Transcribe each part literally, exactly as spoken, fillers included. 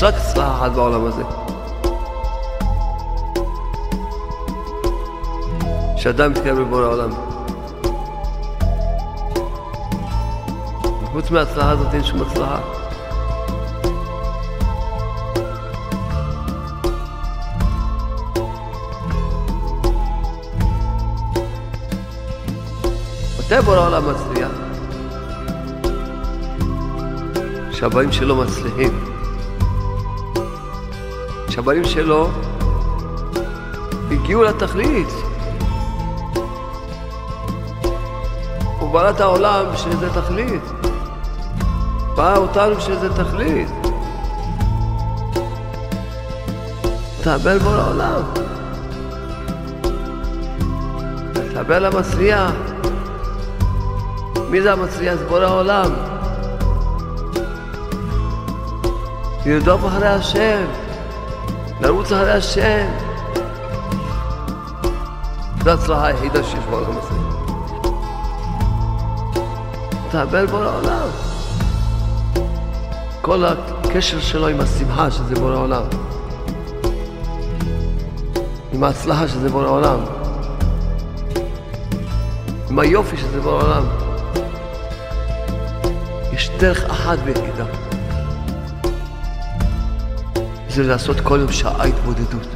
יש רק צרה אחת בעולם הזה, שאדם מתקיים לבורא העולם. חוץ מההצלחה הזאת אין שום הצלחה. מתי בורא העולם מצליח? שהבנים שלו מצליחים, שהבנים שלו הגיעו לתכלית. הוא ברא את העולם שזה תכלית, ברא אותנו שזה תכלית. תתחבר בו לעולם, תתחבר למצליח. מי זה המצליח? זה בורא העולם. לרדוף אחרי השם, לרוץ אחרי השם, זו הצלחה היחידה שיש בעולם הזה. תתחבר בורא העולם. כל הקשר שלו עם השמחה שזה בורא העולם, עם ההצלחה שזה בורא העולם, עם היופי שזה בורא העולם. יש דרך אחת ויחידה, זה לעשות כל יום שעה התבודדות.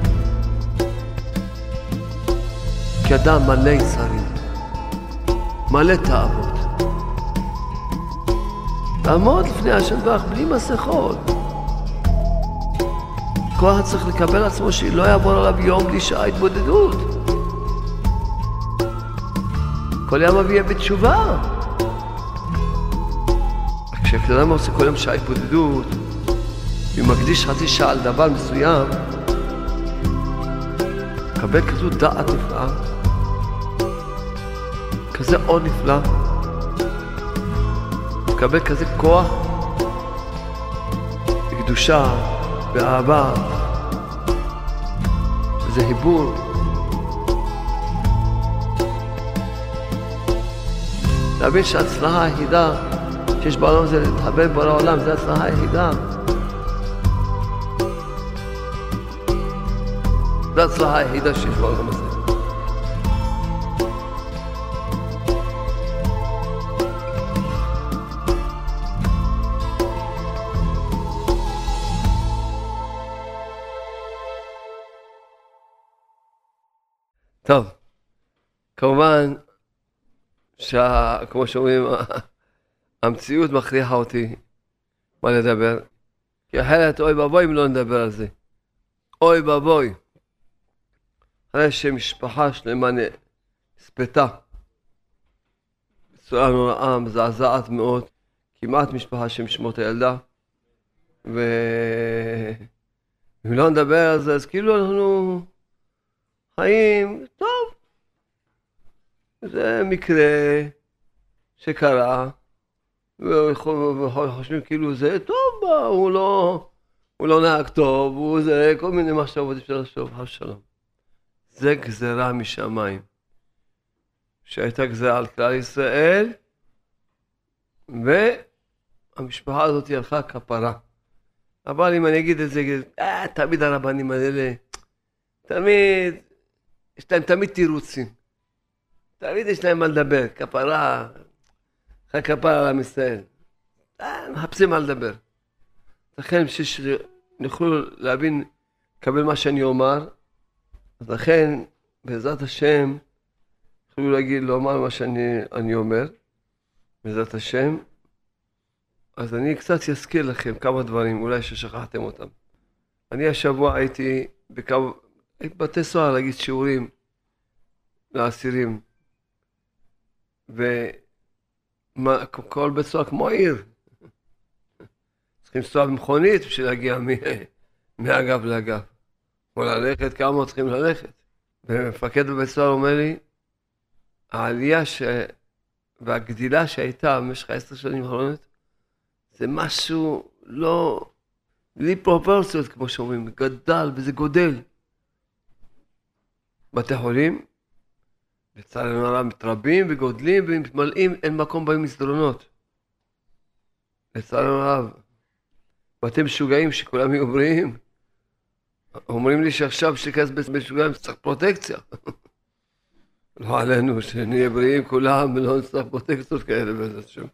כי אדם מלא יצרים, מלא תאוות, לעמוד לפני השדבח בלי מסכות. כל אחד צריך לקבל עצמו שלא יעבור עליו יום בלי שעה התבודדות. כל יום אביה בתשובה. כשאדם עושה כל יום שעה התבודדות, אם מקדיש חצי שעה על דבר מסוים, מקבל כזו דעת נפלאה, כזה עוד נפלא, מקבל כזה כוח, בקדושה, באהבה, זה היבור. להבין שההצלחה היחידה שיש בעולם זה להתחבר בורא העולם, זה ההצלחה היחידה. זו ההצלחה היחידה שיש בעולם הזה. טוב, כמובן, שה, כמו שאומרים, המציאות מכריחה אותי מה לדבר, כי אחרת אוי בבוי אם לא נדבר על זה. אוי בבוי. אחרי שמשפחה שלמה נספתה בצורה נוראה, מזעזעת מאוד, כמעט משפחה שמשמות הילדה, ואם לא נדבר על זה, אז כאילו אנחנו חיים, טוב, זה מקרה שקרה, וחושבים כאילו זה טוב, הוא לא, הוא לא נהג טוב, הוא זה, כל מיני מחשבות אפשר לשוב, חס ושלום. זה גזרה משמיים, שהייתה גזרה על כלל ישראל, והמשפחה הזאת הלכה כפרה. אבל אם אני אגיד את זה, אה, תמיד הרבנים האלה, תמיד, יש להם תמיד תירוצים, תמיד יש להם מה לדבר, כפרה, אחרי כפרה על עם ישראל, אה, מחפשים מה לדבר. לכן, בשביל שנוכלו להבין, לקבל מה שאני אומר, אז לכן, בעזרת השם, יכולו להגיד, לומר מה שאני אני אומר, בעזרת השם, אז אני קצת אזכיר לכם כמה דברים, אולי ששכחתם אותם. אני השבוע הייתי בכמה, הייתי בתי סוהר להגיד שיעורים לאסירים, וכל בית סוהר כמו עיר. צריכים סוהר במכונית בשביל להגיע מהגב לאגב. או ללכת, כמה צריכים ללכת. ומפקד בבית סוהר אומר לי, העלייה ש... והגדילה שהייתה במשך עשר שנים האחרונות, זה משהו לא... בלי פרופורציות, כמו שאומרים, גדל וזה גודל. בתי חולים, לצערנו הרב, מתרבים וגודלים ומתמלאים, אין מקום בהם מסדרונות. לצערנו הרב, ואתם משוגעים שכולם יהיו בריאים. אומרים לי שעכשיו שכס משוגעים צריך פרוטקציה. לא עלינו, שנהיה בריאים כולם, לא נצטרך פרוטקציות כאלה בעזרת שם.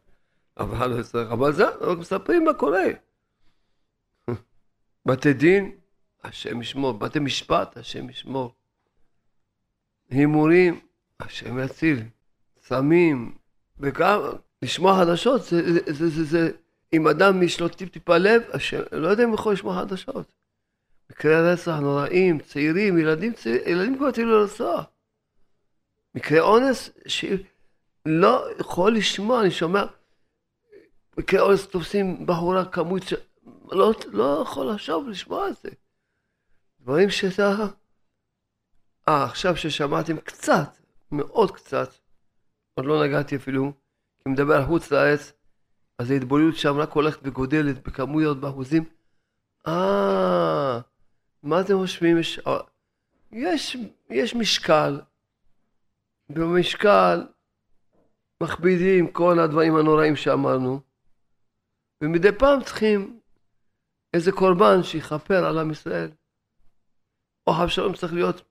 אבל לא נצטרך, אבל זה, רק מספרים מה קורה. בתי דין, השם ישמור, בתי משפט, השם ישמור. הימורים, השם יציל. סמים, וכמה, לשמוע חדשות, זה, זה, זה, זה, זה, אם אדם יש לו טיפ טיפה לב, השם, לא יודע אם יכול לשמוע חדשות. מקרי רצח נוראים, צעירים, ילדים צעירים, ילדים כבר תהיו לרצוח. מקרה אונס שלא יכול לשמוע, אני שומע, מקרה אונס תופסים בחורה כמות שלא לא יכול עכשיו לשמוע את זה. דברים שאתה, אה, עכשיו ששמעתם קצת, מאוד קצת, עוד לא נגעתי אפילו, כי מדבר על חוץ לארץ, אז ההתבוללות שם רק הולכת וגודלת בכמויות, באחוזים. אה, מה אתם חושבים? יש, יש, יש משקל, במשקל מכבידים כל הדברים הנוראים שאמרנו, ומדי פעם צריכים איזה קורבן שיחפר על עם ישראל. או אבשלום צריך להיות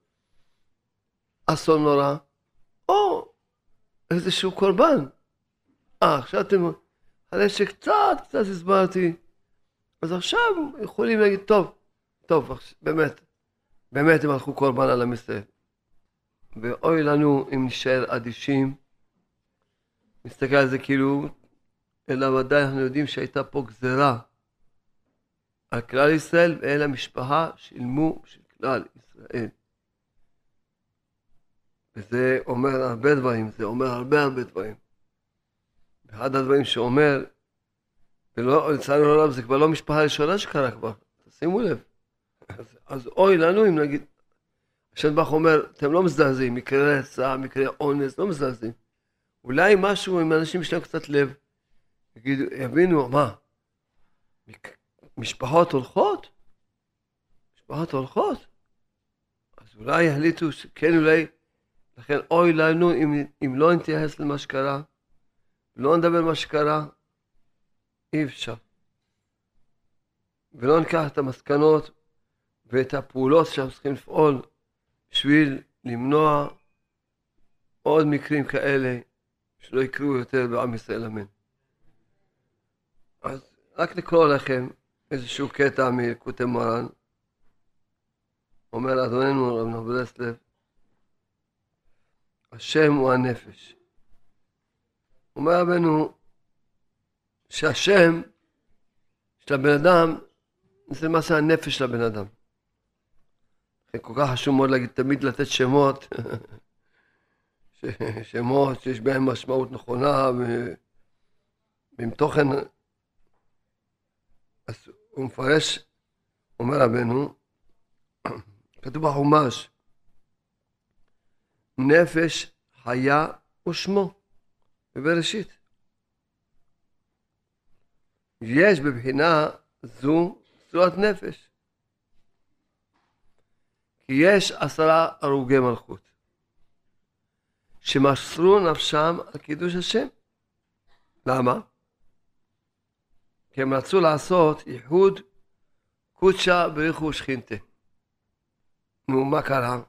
אסון נורא, או איזשהו קורבן. אה, עכשיו אתם, הרי שקצת קצת הסברתי, אז עכשיו יכולים להגיד, טוב, טוב, באמת, באמת הם הלכו קורבן על עם ישראל. ואוי לנו אם נשאר אדישים, נסתכל על זה כאילו, אלא ודאי אנחנו יודעים שהייתה פה גזרה על כלל ישראל, ואל המשפחה שילמו של כלל ישראל. וזה אומר הרבה דברים, זה אומר הרבה הרבה דברים. אחד הדברים שאומר, ולצערנו לא רב, זה כבר לא משפחה ראשונה שקרה כבר, תשימו לב. אז, אז אוי לנו אם נגיד, השטבח אומר, אתם לא מזדעזעים, מקרה רצה, מקרה אונס, לא מזדעזעים. אולי משהו עם אנשים יש להם קצת לב, יגידו, יבינו, מה? משפחות הולכות? משפחות הולכות? אז אולי יחליטו, כן אולי, לכן אוי לנו אם, אם לא נתייחס למה שקרה, לא נדבר מה שקרה, אי אפשר. ולא ניקח את המסקנות ואת הפעולות שאנחנו צריכים לפעול, בשביל למנוע עוד מקרים כאלה שלא יקרו יותר בעם ישראל, אמן. אז רק לקרוא לכם איזשהו קטע מליקוטי מוהר"ן, אומר אדוננו רב נובלסלב, השם הוא הנפש. אומר רבנו שהשם של הבן אדם זה למעשה הנפש של הבן אדם. כל כך חשוב מאוד להגיד, תמיד לתת שמות, ש... שמות שיש בהם משמעות נכונה, ו... ועם תוכן, אז הוא מפרש, אומר רבנו, כתוב בחומש, נפש חיה ושמו, בבראשית. יש בבחינה זו צורת נפש. יש עשרה הרוגי מלכות שמסרו נפשם על קידוש השם. למה? כי הם רצו לעשות ייחוד קודשה בריחו ושכינתה. נו, מה קרה?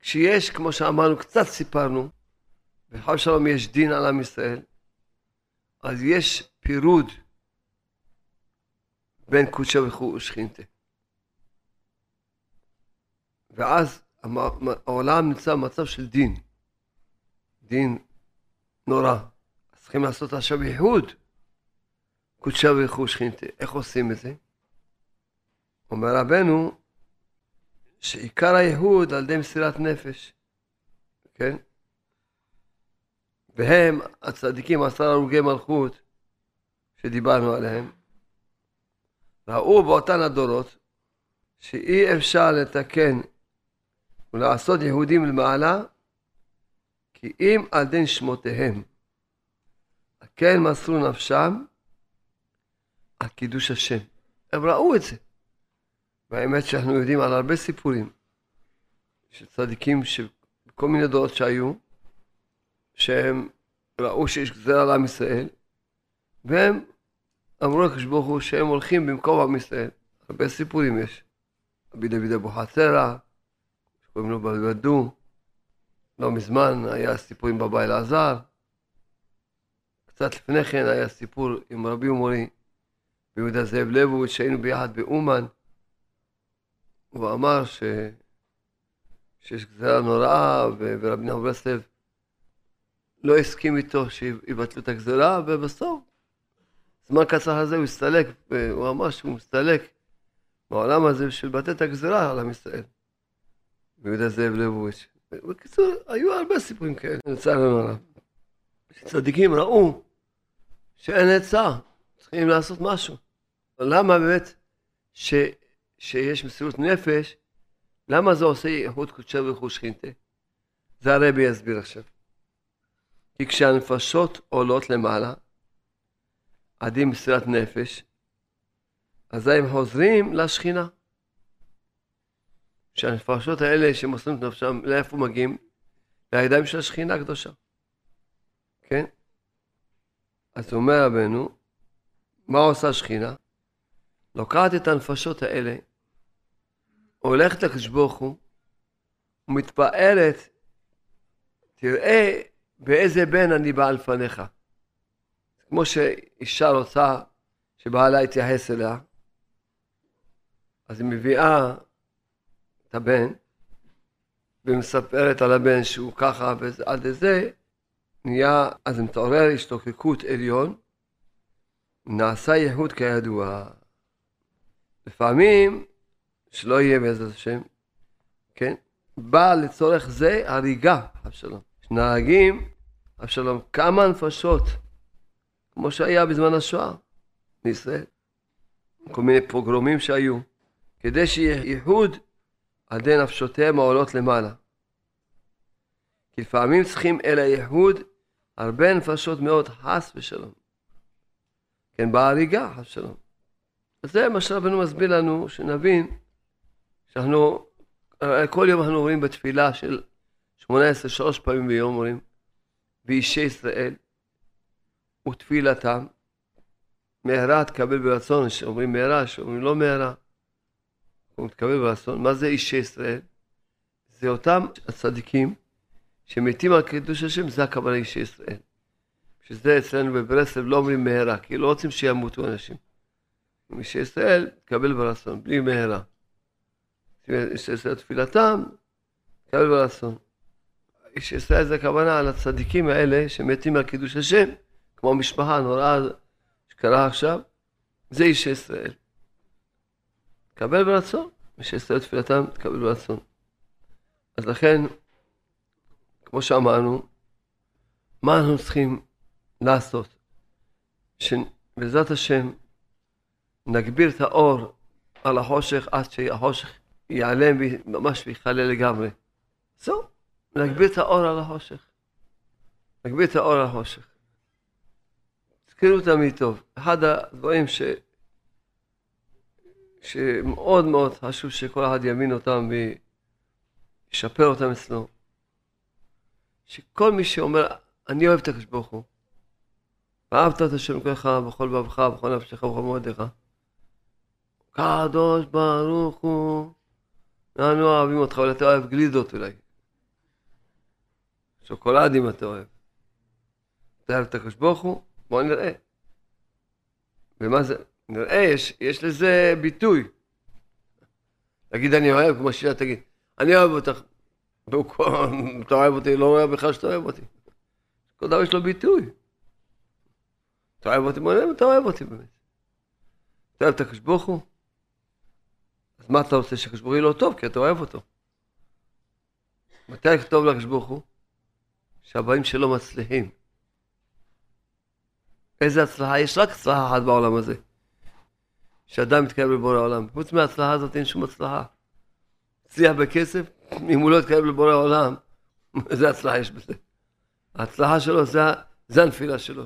כשיש, כמו שאמרנו, קצת סיפרנו, וחב שלום יש דין על עם ישראל, אז יש פירוד בין קודשה בריחו ושכינתה. ואז העולם נמצא במצב של דין, דין נורא. צריכים לעשות עכשיו ייחוד, קודשה בריחו שכינתה. איך עושים את זה? אומר רבנו, שעיקר הייחוד על ידי מסירת נפש, כן? והם הצדיקים, עשרה הרוגי מלכות, שדיברנו עליהם, ראו באותן הדורות, שאי אפשר לתקן ולעשות יהודים למעלה, כי אם על דין שמותיהם, כן מסרו נפשם על קידוש השם. הם ראו את זה. והאמת שאנחנו יודעים על הרבה סיפורים, שצדיקים שבכל מיני דורות שהיו, שהם ראו שיש גזרה על עם ישראל, והם אמרו לקדוש ברוך הוא שהם הולכים במקום עם ישראל. הרבה סיפורים יש. רבי דוד אבוחצירא, שקוראים לו בגדו, לא מזמן היה סיפורים בבא אלעזר. קצת לפני כן היה סיפור עם רבי ומורי, ביהודה זאב לבוביץ', שהיינו ביחד באומן, הוא אמר ש... שיש גזירה נוראה, ו... ורבי נחמן ברסלב לא הסכים איתו שיבטלו את הגזירה, ובסוף, זמן קצר הזה הוא הסתלק, הוא אמר שהוא מסתלק בעולם הזה של בטל את הגזירה על עם ישראל, ביהודה זאב לבוביץ'. בקיצור, היו הרבה סיפורים כאלה, נצטערנו עליו. שצדיקים ראו שאין עצה, צריכים לעשות משהו. למה באמת ש, שיש מסירות נפש, למה זה עושה ייחוד קודשה וריחוד שכינתה? זה הרבי יסביר עכשיו. כי כשהנפשות עולות למעלה, עד עם מסירת נפש, אז הם חוזרים לשכינה. כשהנפשות האלה שמוסרים את נפשם, לאיפה מגיעים? לידיים של השכינה הקדושה. כן? אז אומר רבנו, מה עושה השכינה? לוקחת את הנפשות האלה, הולכת לקדוש ברוך הוא, ומתפארת, תראה באיזה בן אני בא לפניך. כמו שאישה רוצה שבעלה יתייחס אליה, אז היא מביאה את הבן, ומספרת על הבן שהוא ככה, ועד זה, נהיה, אז מתעורר השתוקקות עליון, נעשה ייחוד כידוע. לפעמים, שלא יהיה בעזרת השם, כן? בא לצורך זה הריגה, אבשלום. שנהרגים, אבשלום, כמה נפשות, כמו שהיה בזמן השואה, בישראל. כל מיני פוגרומים שהיו, כדי שיהיה ייחוד עדי נפשותיהם העולות למעלה. כי לפעמים צריכים אל הייחוד הרבה נפשות מאוד, חס ושלום. כן, בהריגה, חס ושלום. אז זה מה שרבנו מסביר לנו, שנבין שאנחנו, כל יום אנחנו אומרים בתפילה של שמונה עשרה, שלוש פעמים ביום אומרים, ואישי ישראל, ותפילתם, מהרה תקבל ברצון, שאומרים מהרה, שאומרים לא מהרה, הוא מתקבל ברצון. מה זה אישי ישראל? זה אותם הצדיקים, שמתים על קידוש השם, זה הכוונה אישי ישראל. שזה אצלנו בברסלב לא אומרים מהרה, כי לא רוצים שימותו אנשים. אישי ישראל תקבל ברצון, בלי מהרה. אישי ישראל תפילתם, תקבל ברצון. אישי ישראל זה הכוונה על הצדיקים האלה, שמתים על קידוש השם, כמו המשפחה הנוראה שקרה עכשיו, זה אישי ישראל. תקבל ברצון, אישי ישראל תפילתם, תקבל ברצון. אז לכן, כמו שאמרנו, מה אנחנו צריכים לעשות? שבעזרת השם נגביר את האור על החושך עד שהחושך ייעלם ממש ויחלל לגמרי. זהו, נגביר את האור על החושך. נגביר את האור על החושך. תזכרו תמיד טוב. אחד הדברים ש... שמאוד מאוד חשוב שכל אחד יאמין אותם וישפר אותם אצלו. שכל מי שאומר, אני אוהב את הקדוש ברוך הוא, ואהבת את השם אלוקיך בכל לבבך, בכל נפשך, בכל מאודך. קדוש ברוך הוא, אנחנו אוהבים אותך, אבל אתה אוהב גלידות אולי. שוקולדים אתה אוהב. אתה אוהב את הקדוש ברוך הוא, בוא נראה. ומה זה? נראה, יש, יש לזה ביטוי. תגיד אני אוהב, כמו שאלה תגיד, אני אוהב אותך. אתה אוהב אותי, לא אומר בכלל שאתה אוהב אותי. כל דבר יש לו ביטוי. אתה אוהב אותי, אתה אוהב אותי באמת. אתה אוהב את הקדוש ברוך הוא? אז מה אתה רוצה? שהקדוש ברוך הוא לא טוב, כי אתה אוהב אותו. מתי טוב לקדוש ברוך הוא? שהבאים שלו מצליחים. איזה הצלחה? יש רק הצלחה אחת בעולם הזה. שאדם מתקרב לבורא העולם. חוץ מההצלחה הזאת אין שום הצלחה. הצליח בכסף, אם הוא לא יתקרב לבורא העולם, זה הצלחה יש בזה. ההצלחה שלו זה, זה הנפילה שלו,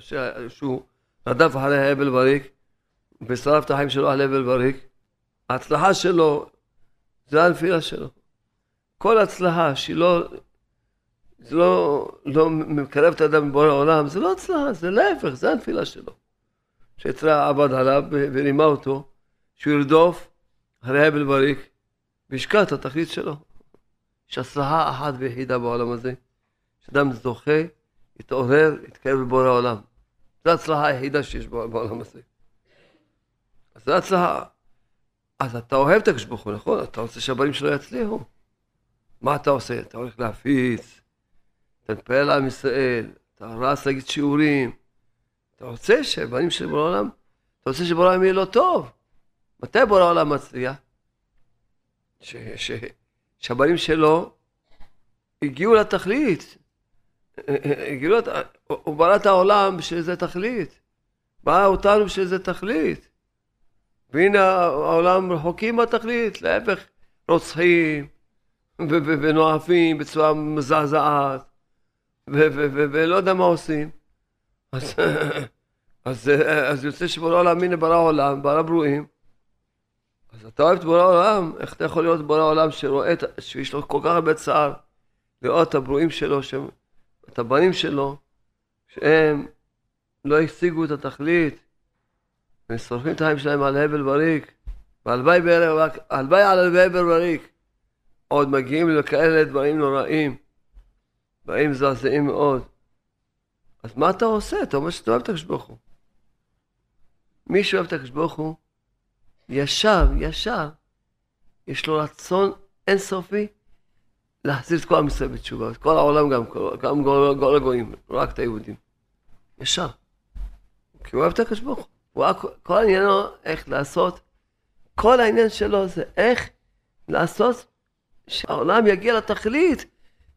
שהוא רדף אחרי האבל בריק, ושרף את החיים שלו על האבל בריק. ההצלחה שלו זה הנפילה שלו. כל הצלחה שלא לא, לא מקרב את האדם לבורא העולם, זה לא הצלחה, זה להפך, זה הנפילה שלו. שאצלה עבד עליו ורימה אותו, שהוא ירדוף אחרי הבל בריק, וישקע את התכלית שלו. יש הצלחה אחת ויחידה בעולם הזה, שאדם זוכה, יתעורר, יתקרב לבורא העולם. זו הצלחה היחידה שיש בעולם הזה. אז זו הצלחה. אז אתה אוהב את הקדוש ברוך הוא, נכון? אתה רוצה שהבנים שלו יצליחו. מה אתה עושה? אתה הולך להפיץ, אתה מתפלל לעם ישראל, אתה רץ להגיד שיעורים, אתה רוצה שהבנים של בורא העולם, אתה רוצה שבורא העולם יהיה לו טוב. מתי בורא העולם מצליח? ש... ש... שהבנים שלו הגיעו לתכלית. הגיעו לת... הוא ברא את העולם בשביל זה תכלית. ברא אותנו בשביל זה תכלית. והנה העולם רחוקים מהתכלית, להפך, רוצחים ונואפים בצורה מזעזעת, ולא יודע מה עושים. אז יוצא שבורא העולם, הנה ברא העולם, ברא ברואים. אז אתה אוהב את בורא העולם, איך אתה יכול להיות בורא העולם שרואה, שיש לו כל כך הרבה צער, לראות את הברואים שלו, את הבנים שלו, שהם לא השיגו את התכלית, ושורכים את החיים שלהם על הבל בריק, והלוואי על הבל בריק, עוד מגיעים לכאלה דברים נוראים, דברים מזעזעים מאוד. אז מה אתה עושה? אתה אומר שאתה אוהב את הקדוש ברוך הוא. מי שאוהב את הקדוש ברוך הוא, ישר, ישר, יש לו רצון אינסופי להחזיר את כל עם ישראל בתשובה, את כל העולם גם, גם כל הגויים, רק את היהודים. ישר. כי הוא אוהב את הקדוש ברוך הוא. כל העניינו איך לעשות, כל העניין שלו זה איך לעשות שהעולם יגיע לתכלית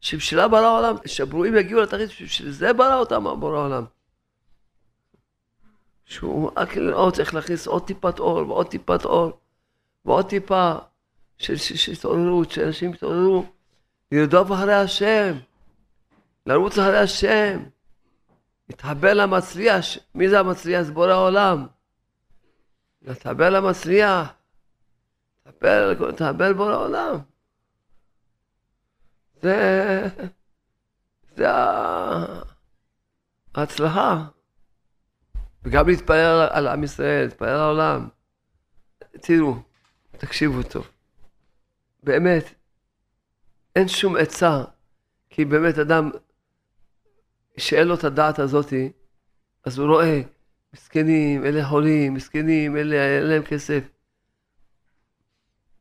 שבשבילה ברא העולם, שהברואים יגיעו לתכלית שבשביל זה ברא אותם הבורא העולם. שהוא רק לראות איך להכניס עוד טיפת אור ועוד טיפת אור ועוד טיפה שתעוררות, שאנשים תעוררו, לרדוף אחרי השם, לרוץ אחרי השם. להתחבר למצליח, מי זה המצליח? זה בורא העולם. להתחבר למצליח, להתחבר לבורא העולם. זה... זה ההצלחה. וגם להתפלל על עם ישראל, להתפלל על העולם. תראו, תקשיבו טוב. באמת, אין שום עצה, כי באמת אדם... שאין לו את הדעת הזאת, אז הוא רואה, מסכנים, אלה חולים, מסכנים, אלה, אלה הם כסף.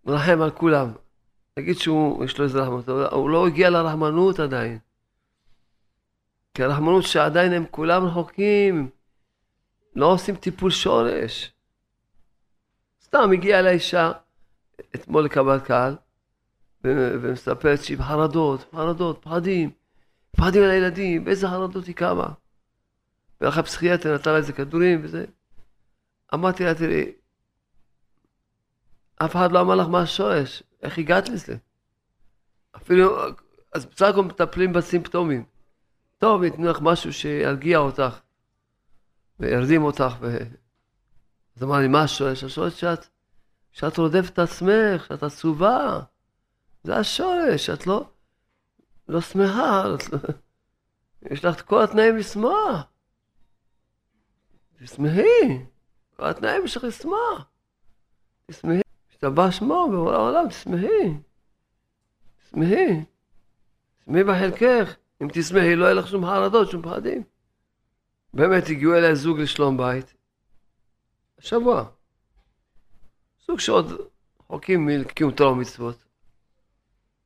מרחם על כולם. נגיד שהוא, יש לו איזה רחמנות, הוא לא הגיע לרחמנות עדיין. כי הרחמנות שעדיין הם כולם רחוקים, לא עושים טיפול שורש. סתם הגיעה אל האישה, אתמול לקבלת קהל, ומספרת שהיא בחרדות, בחרדות, פחדים. פחדים על הילדים, באיזה חרדות היא קמה. והלכה פסיכיאטר, נתן לה איזה כדורים וזה. אמרתי לה, תראי, אף אחד לא אמר לך מה השורש, איך הגעת לזה? אפילו, אז בסך הכל מטפלים בסימפטומים. טוב, יתנו לך משהו שירגיע אותך, וירדים אותך. ו... אז אמר לי, מה השורש? השורש שאת, שאת רודפת את עצמך, שאת עצובה. זה השורש, שאת לא... לא שמחה, יש לך את כל התנאים לשמח. תשמחי, כל התנאים יש לך לשמח. תשמחי, כשתבא שמו בכל העולם, תשמחי. תשמחי, תשמחי בחלקך. אם תשמחי, לא יהיה לך שום חרדות, שום פחדים. באמת הגיעו אליי זוג לשלום בית. השבוע. זוג שעוד חוקים מלקיום תורה ומצוות.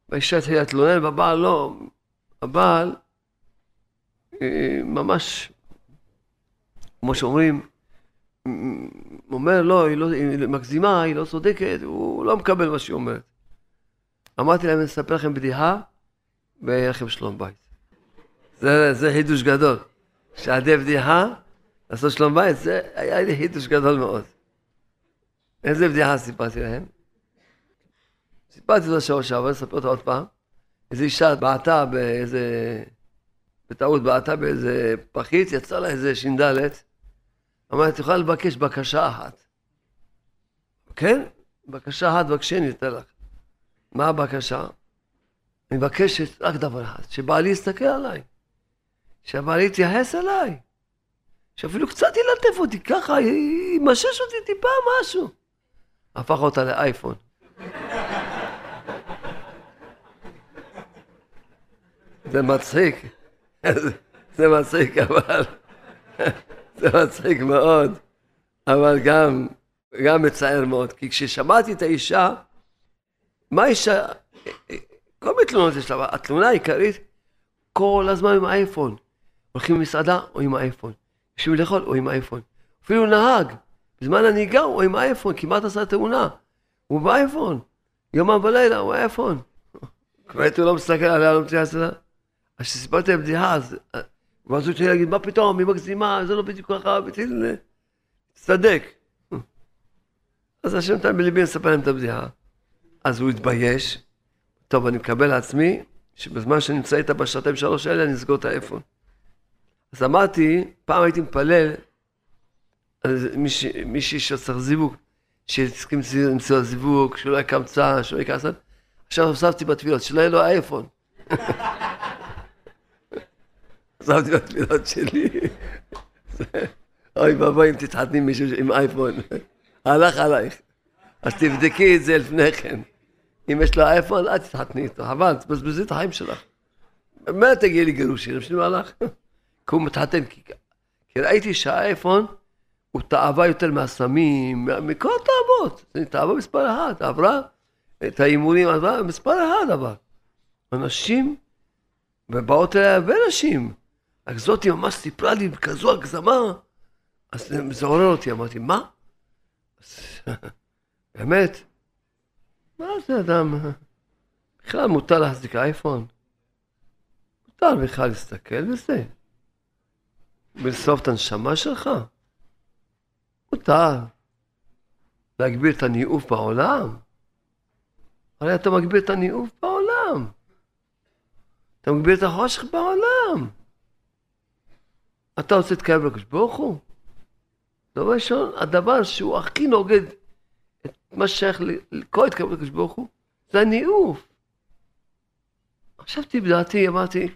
והאישה התחילה להתלונן, והבעל לא. הבעל, ממש, כמו שאומרים, אומר, לא, היא, לא, היא מגזימה, היא לא צודקת, הוא לא מקבל מה שהיא אומרת. אמרתי להם, אני אספר לכם בדיחה, ויהיה לכם שלום בית. זה, זה חידוש גדול. שעדי בדיחה, לעשות שלום בית, זה היה לי חידוש גדול מאוד. איזה בדיחה סיפרתי להם? סיפרתי את זה השעור שעבר, נספר אותה עוד פעם. איזו אישה בעטה באיזה... בטעות בעטה באיזה פחית, יצא לה איזה שינדלת. אמרה, את יכולה לבקש בקשה אחת. כן? בקשה אחת, בבקשה, אני אתן לך. מה הבקשה? אני מבקשת רק דבר אחד, שבעלי יסתכל עליי. שבעלי יתייחס אליי. שאפילו קצת היא לטף אותי ככה, היא משש אותי טיפה משהו. הפך אותה לאייפון. זה מצחיק. זה מצחיק אבל, זה מצחיק מאוד, אבל גם, גם מצער מאוד. כי כששמעתי את האישה, מה האישה, כל מיני תלונות יש לה, התלונה העיקרית, כל הזמן עם האייפון. הולכים למסעדה או עם האייפון, יושבים לאכול או עם האייפון. אפילו נהג, בזמן הנהיגה הוא עם האייפון, כמעט עשה תאונה. הוא באייפון, יומם בלילה הוא האייפון. כמעט הוא לא מסתכל עליה, לא מצליח עשתה. אז כשסיפרתי להם בדיחה, אז ואז הוא צריך להגיד, מה פתאום, היא מגזימה, זה לא בדיוק ככה, ותהיל לצדק. אז השם נתן בלבי לספר להם את הבדיחה. אז הוא התבייש. טוב, אני מקבל לעצמי, שבזמן שאני נמצא איתה בשעתיים שלוש האלה, אני אסגור את האייפון. אז אמרתי, פעם הייתי מפלל, אז מישהי מישה שעצר זיווג, שהסכים למצוא זיווג, שאולי קמצא, שאולי כעסן, עכשיו הוספתי בתפילות, שלא יהיה לו האייפון. שמתי בתפילות שלי, אוי בבא אם תתחתני מישהו עם אייפון, הלך עלייך, אז תבדקי את זה לפני כן, אם יש לו אייפון, אל תתחתני איתו, חבל, תבזבזי את החיים שלך, מה תגיעי לי גירושים, שני מה לך? כי הוא מתחתן, כי ראיתי שהאייפון הוא תאווה יותר מהסמים, מכל התאוות, זה תאווה מספר אחת, עברה את האימונים, עברה מספר אחת אבל, אנשים, ובאות אליי הרבה נשים, רק זאת היא ממש סיפרה לי כזו הגזמה, אז זה עורר אותי, אמרתי, מה? באמת, מה זה אדם? בכלל מותר להחזיק אייפון, מותר בכלל להסתכל בזה, ולסוף את הנשמה שלך, מותר להגביר את הניאוף בעולם, הרי אתה מגביר את הניאוף בעולם, אתה מגביר את החושך בעולם. אתה רוצה להתקיים לקדוש ברוך הוא? דבר ראשון, הדבר שהוא הכי נוגד את מה ששייך לכל התקיים לקדוש ברוך הוא, זה הניאוף. חשבתי בדעתי, אמרתי,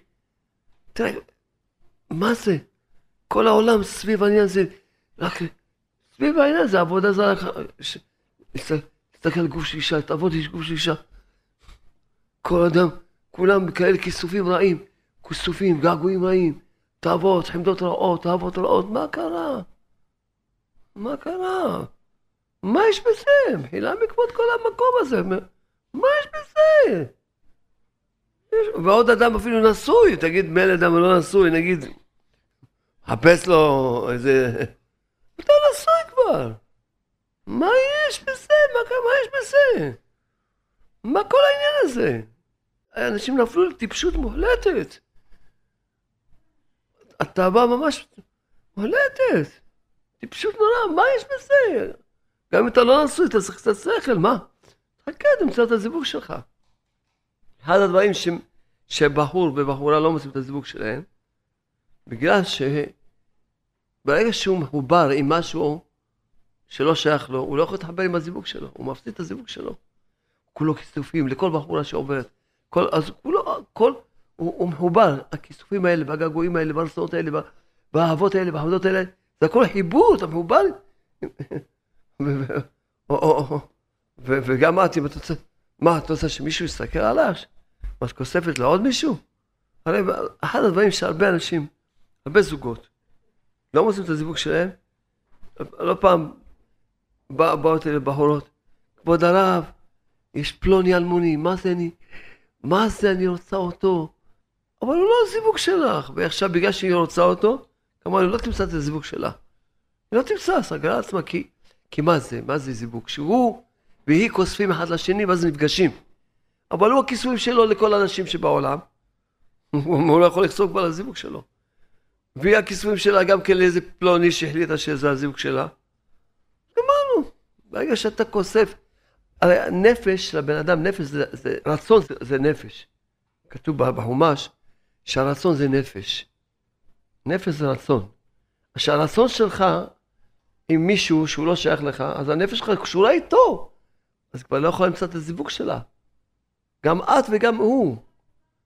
תראה, מה זה? כל העולם סביב העניין הזה, רק סביב העניין הזה, עבודה זה לך, להסתכל על גוף של אישה, להתעבוד על גוף של אישה. כל אדם, כולם כאלה כיסופים רעים, כיסופים, געגועים רעים, תאוות, חמדות רעות, תאוות רעות, מה קרה? מה קרה? מה יש בזה? מחילה מכבוד כל המקום הזה, מה יש בזה? יש... ועוד אדם אפילו נשוי, תגיד מלא אדם לא נשוי, נגיד, חפש לו איזה... אתה נשוי כבר, מה יש בזה? מה, מה יש בזה? מה כל העניין הזה? האנשים נפלו לטיפשות מוחלטת. התאווה ממש מוחלטת. טיפשות נורא, מה יש בזה? גם אם אתה לא נשוי, אתה צריך קצת שכל, מה? חכה, תמצא את הזיווג שלך. אחד הדברים ש... שבחור ובחורה לא מוצאים את הזיווג שלהם, בגלל שברגע שהוא מחובר עם משהו שלא שייך לו, הוא לא יכול להתחבר עם הזיווג שלו, הוא מפסיד את הזיווג שלו. כולו כיסופים לכל בחורה שעוברת. כל, אז כולו, כל, הוא, הוא מחובר, הכיסופים האלה, והגעגועים האלה, והרצונות האלה, והאהבות האלה, והחמדות האלה, זה הכל חיבור, אתה מחובר. וגם את, אם את רוצה, מה, את רוצה שמישהו יסתכל עליך? מה, את כוספת לעוד מישהו? הרי אחד הדברים שהרבה אנשים, הרבה זוגות, לא מוצאים את הזיווג שלהם, לא פעם בא, באות אלה בהורות, כבוד הרב, יש פלוני אלמוני, מה זה אני? מה זה אני רוצה אותו? אבל הוא לא הזיווג שלך, ועכשיו בגלל שהיא רוצה אותו, כמובן לא תמצא את הזיווג שלה. היא לא תמצא, סגרה לעצמה, כי, כי מה זה? מה זה זיווג? שהוא והיא כוספים אחד לשני, ואז נפגשים. אבל הוא הכיסויים שלו לכל האנשים שבעולם, הוא לא יכול לחסוק כבר לזיווג שלו. והיא הכיסויים שלה גם כן לאיזה פלוני שהחליטה שזה הזיווג שלה. גמרנו, ברגע שאתה כוסף, הרי הנפש של הבן אדם, נפש זה, זה רצון, זה, זה נפש. כתוב בחומש שהרצון זה נפש. נפש זה רצון. אז שהרצון שלך עם מישהו שהוא לא שייך לך, אז הנפש שלך קשורה איתו. אז כבר לא יכול למצוא את הזיווג שלה. גם את וגם הוא.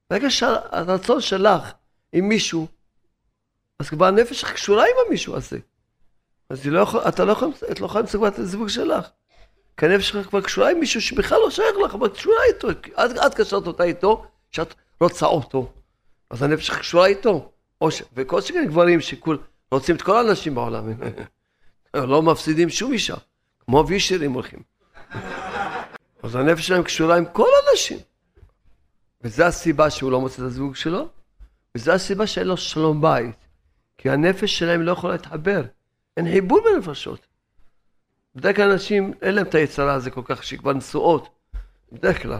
ברגע שהרצון שלך עם מישהו אז כבר הנפש קשורה עם המישהו הזה. אז לא יכול, אתה לא יכול, את לא יכולה למצוא את הזיווג שלך. כי הנפש שלך כבר קשורה עם מישהו שבכלל לא שייך לך, אבל קשורה איתו. את קשרת אותה איתו, שאת רוצה אותו. אז הנפש שלך קשורה איתו. ש... וכל שכן גברים שכול רוצים את כל האנשים בעולם. לא מפסידים שום אישה. כמו וישרים הולכים. אז הנפש שלהם קשורה עם כל האנשים. וזו הסיבה שהוא לא מוצא את הזיווג שלו. וזו הסיבה שאין לו שלום בית. כי הנפש שלהם לא יכולה להתחבר. אין חיבור בנפשות. בדרך כלל אנשים, אין להם את היצרה הזה כל כך, שכבר נשואות. בדרך כלל.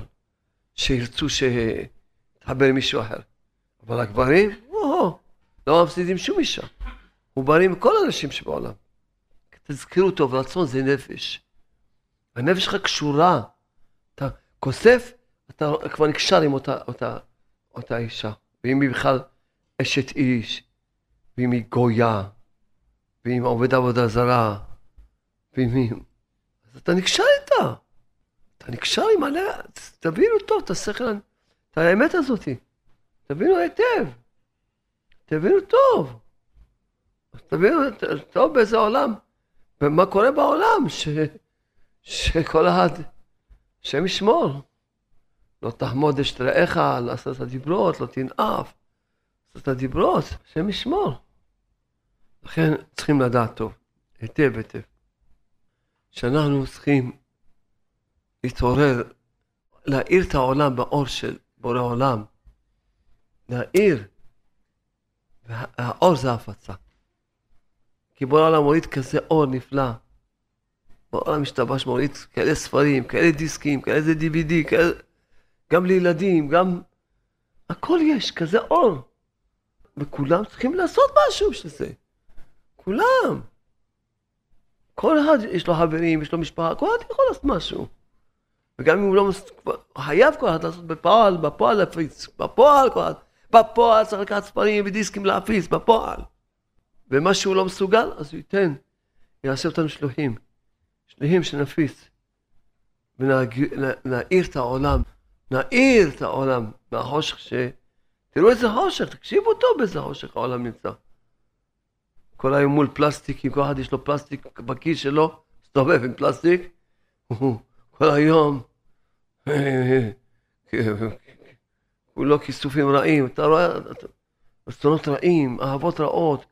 שירצו שיתחבר מישהו אחר. אבל הגברים, או-הו, לא מפסידים שום אישה. הוא בריא מכל האנשים שבעולם. תזכרו טוב, רצון זה נפש. הנפש שלך קשורה. אתה כוסף, אתה כבר נקשר עם אותה, אותה, אותה אישה. ואם היא בכלל אשת איש, ואם היא גויה, ואם עובד עבודה זרה, ואם היא... אז אתה נקשר איתה. אתה נקשר עם עליה, תבינו טוב, את השכל, את האמת הזאת. תבינו היטב. תבינו טוב. תבינו טוב באיזה עולם. ומה קורה בעולם, ש... שכל אחד, השם ישמור. לא תחמוד אשת רעך, לעשות את הדיברות, לא תנאף. את הדיברות, השם ישמור. לכן צריכים לדעת טוב, היטב היטב. שאנחנו צריכים להתעורר, להאיר את העולם באור של בורא עולם. להאיר, והאור זה ההפצה. כי בורא עולם מוריד כזה אור נפלא. בורא עולם משתבש מוריד כאלה ספרים, כאלה דיסקים, כאלה די וי די, כאלה... גם לילדים, גם... הכל יש, כזה אור. וכולם צריכים לעשות משהו שזה. כולם. כל אחד יש לו חברים, יש לו משפחה, כל אחד יכול לעשות משהו. וגם אם הוא לא חייב כל אחד לעשות בפועל, בפועל להפיץ, בפועל כל אחד. בפועל צריך לקחת ספרים ודיסקים להפיץ, בפועל. ומה שהוא לא מסוגל, אז הוא ייתן. יעשה אותנו שלוחים. שלוחים שנפיץ. ונאיר את העולם. נאיר את העולם מהחושך ש... תראו איזה חושך, תקשיבו טוב באיזה חושך העולם נמצא. כל היום מול פלסטיק, אם כל אחד יש לו פלסטיק בכיס שלו, מסתובב עם פלסטיק, כל היום, כולו כיסופים רעים, אתה רואה, רצונות רעים, אהבות רעות,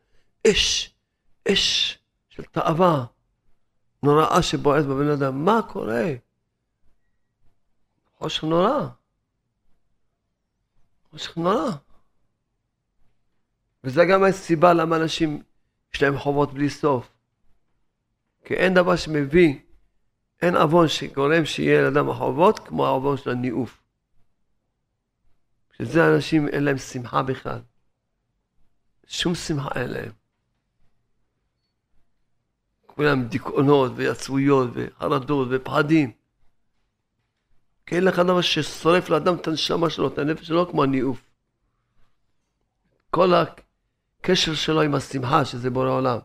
אש, אש של תאווה, נוראה שבועט בבן אדם, מה קורה? חושך נורא. חושך נורא. וזה גם הסיבה למה אנשים יש להם חובות בלי סוף. כי אין דבר שמביא, אין עוון שגורם שיהיה לאדם החובות כמו העוון של הניאוף. שזה אנשים אין להם שמחה בכלל. שום שמחה אין להם. כולם דיכאונות ויצויות וחרדות ופחדים. כי אין לך דבר ששורף לאדם את הנשמה שלו, את הנפש שלו, כמו הניאוף. כל הקשר שלו עם השמחה, שזה בורא עולם.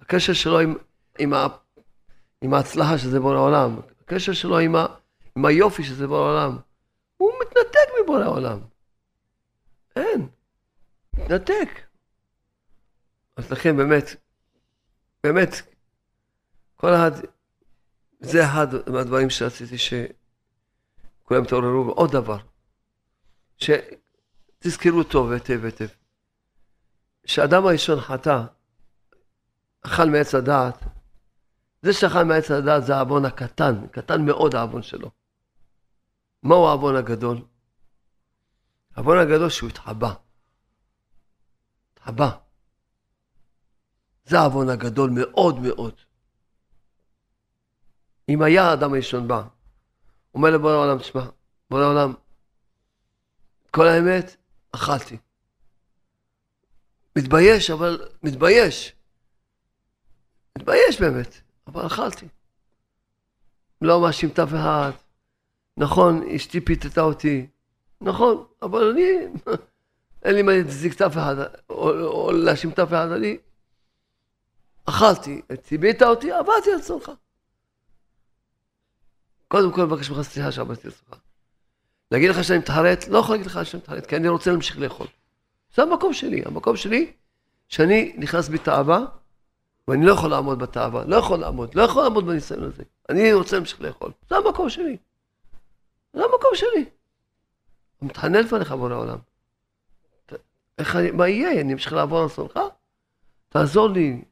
הקשר שלו עם, עם, ה, עם ההצלחה, שזה בורא עולם. הקשר שלו עם, ה, עם היופי, שזה בורא עולם. הוא מתנתק מבורא עולם. אין. מתנתק. אז לכן באמת, באמת, כל אחד, זה אחד מהדברים שעשיתי ש... כולם תעוררו בעוד דבר, שתזכרו טוב היטב היטב. כשאדם הראשון חטא, אכל מעץ הדעת, זה שאכל מעץ הדעת זה העוון הקטן, קטן מאוד העוון שלו. מהו העוון הגדול? העוון הגדול שהוא התחבא. התחבא. זה העוון הגדול מאוד מאוד. אם היה האדם הראשון בא, אומר לבורא העולם, תשמע, בורא העולם, כל האמת, אכלתי. מתבייש, אבל מתבייש. מתבייש באמת, אבל אכלתי. לא מאשים את אף אחד. נכון, אשתי פיתתה אותי. נכון, אבל אני, אין לי מה להצדיק את אף אחד, או, או להאשים את אף אחד, אני אכלתי. ציפיתה אותי, עבדתי על צורך. קודם כל מבקש ממך סליחה שעבדתי לסוכה. להגיד לך שאני מתחרט, לא יכול להגיד לך שאני מתחרט, כי אני רוצה להמשיך לאכול. זה המקום שלי, המקום שלי שאני נכנס בתאווה, ואני לא יכול לעמוד בתאווה, לא יכול לעמוד, לא יכול לעמוד בניסיון הזה. אני רוצה להמשיך לאכול. זה המקום שלי. זה המקום שלי. הוא מתחנן פניך עבור העולם. איך אני, מה יהיה? אני אמשיך לעבור על סולך? תעזור לי.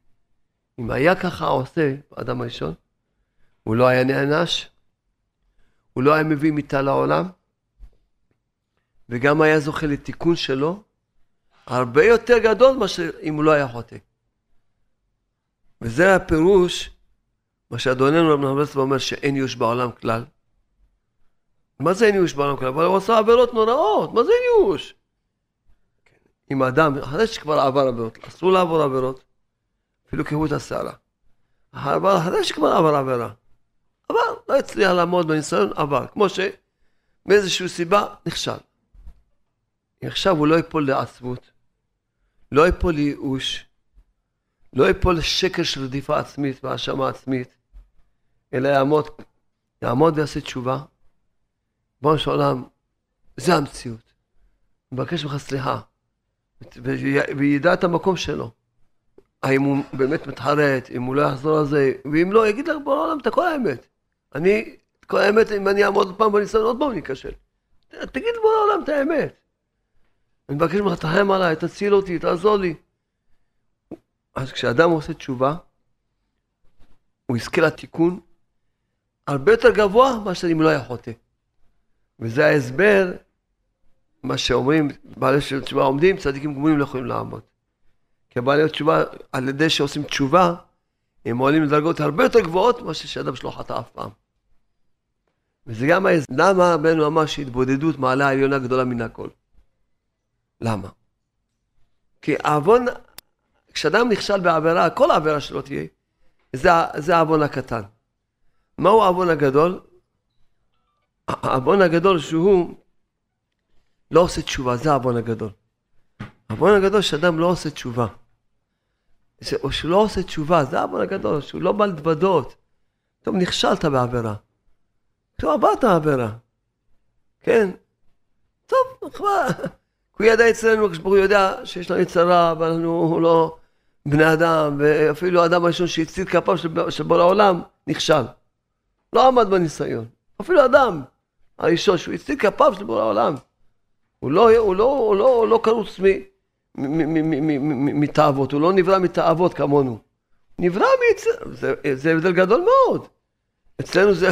אם היה ככה עושה האדם הראשון, הוא לא היה נענש, הוא לא היה מביא מיטה לעולם, וגם היה זוכה לתיקון שלו, הרבה יותר גדול מאשר אם הוא לא היה חוטא. וזה הפירוש, מה שאדוננו רבנו המלך אומר שאין ייאוש בעולם כלל. מה זה אין ייאוש בעולם כלל? אבל הוא עושה עבירות נוראות, מה זה אין ייאוש? אם האדם, אחרי שכבר עבר עבירות, אסור לעבור עבירות, אפילו כהות השערה. אחרי שכבר עבר עבירה, אבל לא הצליח לעמוד בניסיון, עבר, כמו שמאיזושהי סיבה נכשל. עכשיו הוא לא ייפול לעצבות, לא ייפול לייאוש, לא ייפול לשקר של רדיפה עצמית והאשמה עצמית, אלא יעמוד, יעמוד ויעשה תשובה. בואו שעולם, זה המציאות. מבקש ממך סליחה, וידע את המקום שלו. האם הוא באמת מתחרט, אם הוא לא יחזור על זה, ואם לא, יגיד לך בוא לעולם, אתה כל האמת. אני, כל האמת, אם אני אעמוד פעם בניסיון, עוד פעם אני אקשל. תגיד בוא לעולם את האמת. אני מבקש ממך, תחם עליי, תציל אותי, תעזור לי. אז כשאדם עושה תשובה, הוא יזכה לתיקון הרבה יותר גבוה מאשר אם לא היה חוטא. וזה ההסבר, מה שאומרים, בעלי של תשובה עומדים, צדיקים גמורים לא יכולים לעמוד. כי בעלי תשובה, על ידי שעושים תשובה, הם עולים לדרגות הרבה יותר גבוהות מאשר שאדם שלא חטא אף פעם. וזה גם ההסבר, למה בנו ממש התבודדות מעלה העליונה גדולה מן הכל. למה? כי העוון, כשאדם נכשל בעבירה, כל העבירה שלא תהיה, זה, זה העוון הקטן. מהו העוון הגדול? העוון הגדול שהוא לא עושה תשובה, זה העוון הגדול. העוון הגדול שאדם לא עושה תשובה. או שהוא לא עושה תשובה, זה העוון הגדול, שהוא לא בא לדוודות. טוב, נכשלת בעבירה. טוב, עברת העבירה. כן? טוב, כבר... הוא ידע אצלנו, הוא יודע שיש לנו יצרה, ואנחנו לא בני אדם, ואפילו האדם הראשון שהציד כפיו שבו לעולם נכשל. לא עמד בניסיון. אפילו האדם הראשון שהוא הציד כפיו שבו לעולם, הוא לא קרוץ מתאוות, הוא לא נברא מתאוות כמונו. נברא מיצר, זה הבדל גדול מאוד. אצלנו זה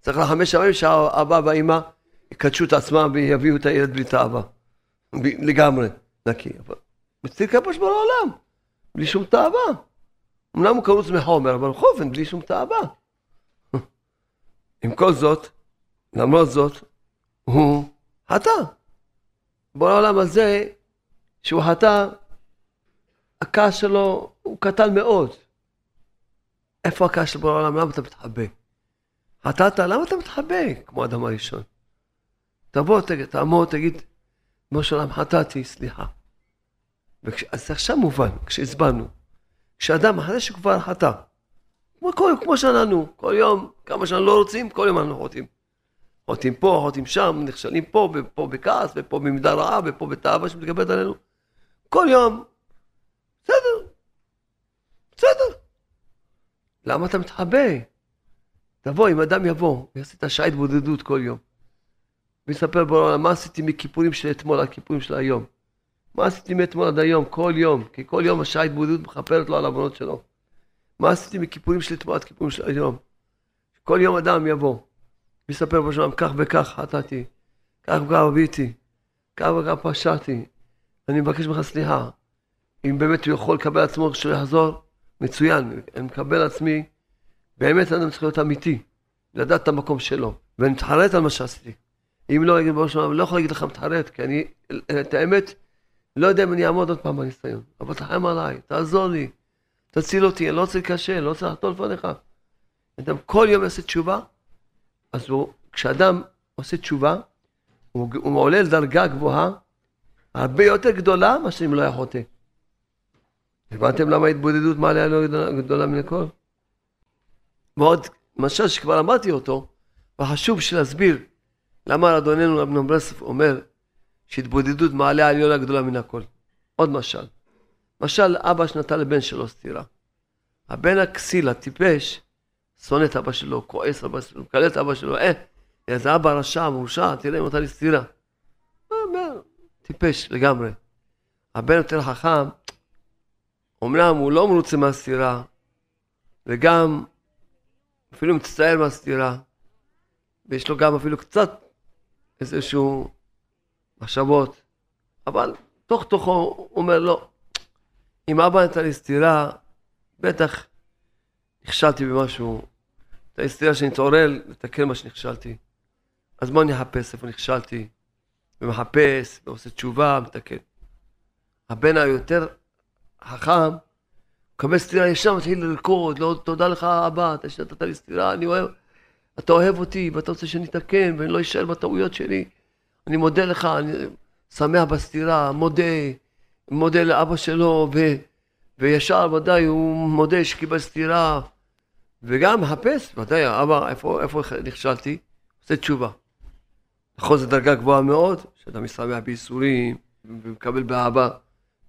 צריך לחמש שמים שהאבא והאמא יקדשו את עצמם ויביאו את הילד בלי תאווה. לגמרי, נקי, אבל מצליח כפש בו לעולם, בלי שום תאווה. אמנם הוא קרוץ מחומר, אבל חופן, בלי שום תאווה. עם כל זאת, למרות זאת, הוא חטא. בו לעולם הזה, שהוא חטא, הכעס שלו הוא קטן מאוד. איפה הכעס של בו לעולם? למה אתה מתחבא? חטאת, למה אתה מתחבא? כמו אדם הראשון. תבוא, תעמוד, תגיד, כמו שלם חטאתי, סליחה. אז עכשיו מובן, כשהסברנו, כשאדם אחרי שכבר חטא, כמו, כמו שאנחנו, כל יום, כמה שאנחנו לא רוצים, כל יום אנחנו חוטאים. חוטאים פה, חוטאים שם, נכשלים פה, ופה בכעס, ופה במידה רעה, ופה בתאווה שמתגברת עלינו. כל יום, בסדר, בסדר. למה אתה מתחבא? תבוא, אם אדם יבוא, ויעשה את השעה התבודדות כל יום. מספר בעולם, מה עשיתי מכיפורים של אתמול, הכיפורים של היום? מה עשיתי מאתמול עד היום, כל יום? כי כל יום השעה התבודדות מחפרת לו על העוונות שלו. מה עשיתי מכיפורים של אתמול עד כיפורים של היום? כל יום אדם יבוא, מספר בעולם, כך וכך חטאתי, כך וכך אביתי, כך וכך פשעתי, אני מבקש ממך סליחה. אם באמת הוא יכול לקבל עצמו כשהוא יחזור, מצוין, אני מקבל עצמי, באמת אני צריך להיות אמיתי, לדעת את המקום שלו, ואני מתחרט על מה שעשיתי. אם לא, אני לא יכול להגיד לך מתחרט, כי אני, את האמת, לא יודע אם אני אעמוד עוד פעם בניסיון. אבל תחם עליי, תעזור לי, תציל אותי, אני לא רוצה לקשה, אני לא רוצה לחטוא לפניך. אדם כל יום עושה תשובה, אז הוא, כשאדם עושה תשובה, הוא, הוא עולה לדרגה גבוהה, הרבה יותר גדולה, מה שאני לא יחוטא. הבנתם למה ההתבודדות מעלה לא גדולה, גדולה מן הכל? ועוד משל שכבר אמרתי אותו, וחשוב שלהסביר, למה אדוננו רבנו המלך אומר שהתבודדות מעלה העליונה גדולה מן הכל? עוד משל. משל אבא שנתן לבן שלו סתירה. הבן הכסיל, הטיפש, שונא את אבא שלו, כועס אבא שלו, מקלל את אבא שלו, אה, איזה אבא רשע, מרושע, תראה אם נתן לי סתירה. טיפש לגמרי. הבן יותר חכם, אמנם הוא לא מרוצה מהסתירה, וגם אפילו מצטער מהסתירה, ויש לו גם אפילו קצת איזשהו משאבות, אבל תוך תוכו הוא אומר לא, אם אבא נתן לי סתירה, בטח נכשלתי במשהו, הייתה סתירה שנתעורר לתקן מה שנכשלתי, אז מה אני אחפש איפה נכשלתי, ומחפש, ועושה תשובה, מתקן. הבן היותר חכם, מקבל סתירה ישר, מתחיל לרקוד, לא תודה לך אבא, אתה שנתת לי סתירה, אני אוהב, אתה אוהב אותי, ואתה רוצה שאני אתקן, ואני לא אשאר בטעויות שלי, אני מודה לך, אני שמח בסתירה, מודה, מודה לאבא שלו, ו... וישר ודאי הוא מודה שקיבל סתירה, וגם מחפש, ודאי, אבא, איפה, איפה נכשלתי? עושה תשובה. נכון, זו דרגה גבוהה מאוד, שאדם משמח בייסורים, ומקבל באבא,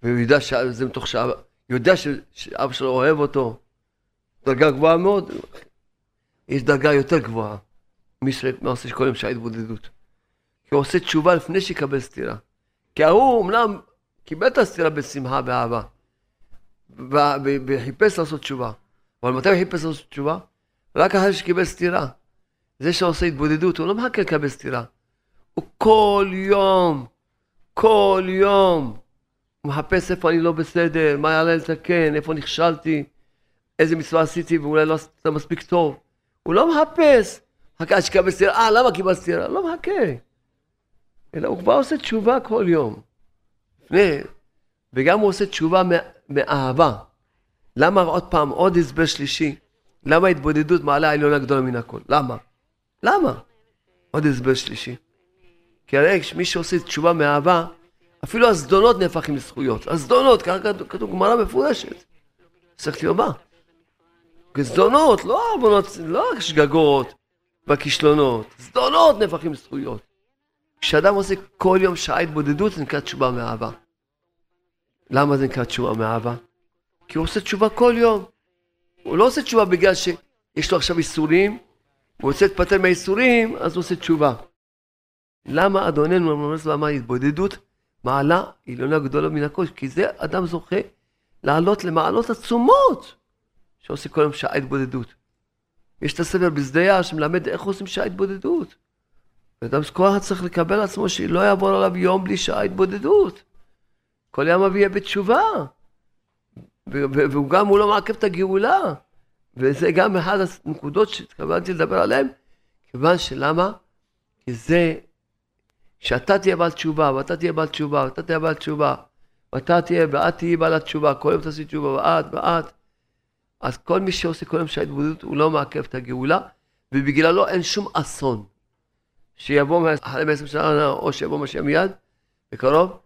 והוא יודע שזה מתוך שאבא, יודע ש... שאבא שלו אוהב אותו. דרגה גבוהה מאוד, יש דרגה יותר גבוהה, מי שעושה שקוראים שעה התבודדות. כי הוא עושה תשובה לפני שיקבל סתירה. כי הוא אמנם קיבל את הסתירה בשמחה, באהבה, וחיפש לעשות תשובה. אבל מתי הוא חיפש לעשות תשובה? רק אחרי שקיבל סתירה. זה שעושה התבודדות, הוא לא מחכה לקבל סתירה. הוא כל יום, כל יום, הוא מחפש איפה אני לא בסדר, מה היה לי לתקן, איפה נכשלתי, איזה מצווה עשיתי ואולי לא עשיתי מספיק טוב. הוא לא מחפש, מחכה שקיבל סתירה, אה, למה קיבל סתירה? לא מחכה. אלא הוא כבר עושה תשובה כל יום. וגם הוא עושה תשובה מאהבה. למה עוד פעם, עוד הסבר שלישי, למה התבודדות מעלה העליונה גדולה מן הכל? למה? למה? עוד הסבר שלישי. כי הרי מי שעושה תשובה מאהבה, אפילו הזדונות נהפכים לזכויות. הזדונות, ככה כתוב גמרא מפורשת. צריך להיות מה? זדונות, לא עוונות, לא שגגות וכישלונות. זדונות נהפכים לזכויות. כשאדם עושה כל יום שעה התבודדות, זה נקרא תשובה מאהבה. למה זה נקרא תשובה מאהבה? כי הוא עושה תשובה כל יום. הוא לא עושה תשובה בגלל שיש לו עכשיו איסורים, הוא רוצה להתפטר מהאיסורים, אז הוא עושה תשובה. למה אדוננו ממש ואמר התבודדות מעלה עליונה גדולה מן הכל? כי זה אדם זוכה לעלות למעלות עצומות שעושה כל יום שעה התבודדות. יש את הספר בזדיה שמלמד איך עושים שעה התבודדות. ואדם שכוח צריך לקבל עצמו שלא יעבור עליו יום בלי שעה התבודדות. כל יום אביה בתשובה. והוא גם הוא לא מעכב את הגאולה. וזה גם אחד הנקודות שהתכוונתי לדבר עליהן. כיוון שלמה? כי זה שאתה תהיה בעל תשובה, ואתה תהיה בעל תשובה, ואתה תהיה בעל תשובה, ואתה תהיה, ואת תהיה בעל התשובה, כל יום תעשי תשובה, ואת, ואת. אז כל מי שעושה כל יום שעה התבודדות, הוא לא מעכב את הגאולה, ובגללו אין שום אסון. שיבוא אחרי מ-עשרים שנה, או שיבוא משם יד, בקרוב,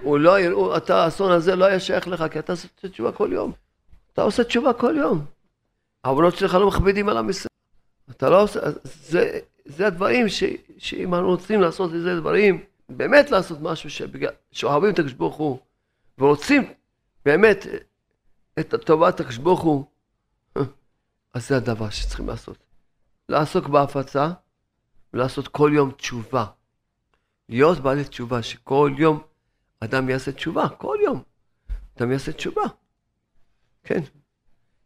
הוא לא יראו, אתה, האסון הזה לא היה שייך לך, כי אתה עושה תשובה כל יום. אתה עושה תשובה כל יום. העוונות שלך לא מכבידים על המסע. אתה לא עושה, זה, זה הדברים ש, שאם אנחנו רוצים לעשות את זה דברים, באמת לעשות משהו שבגלל, שאוהבים את הקדוש ברוך הוא, ורוצים באמת את טובת הקדוש ברוך הוא, אז זה הדבר שצריכים לעשות. לעסוק בהפצה, ולעשות כל יום תשובה. להיות בעלי תשובה, שכל יום אדם יעשה תשובה, כל יום אדם יעשה תשובה. כן.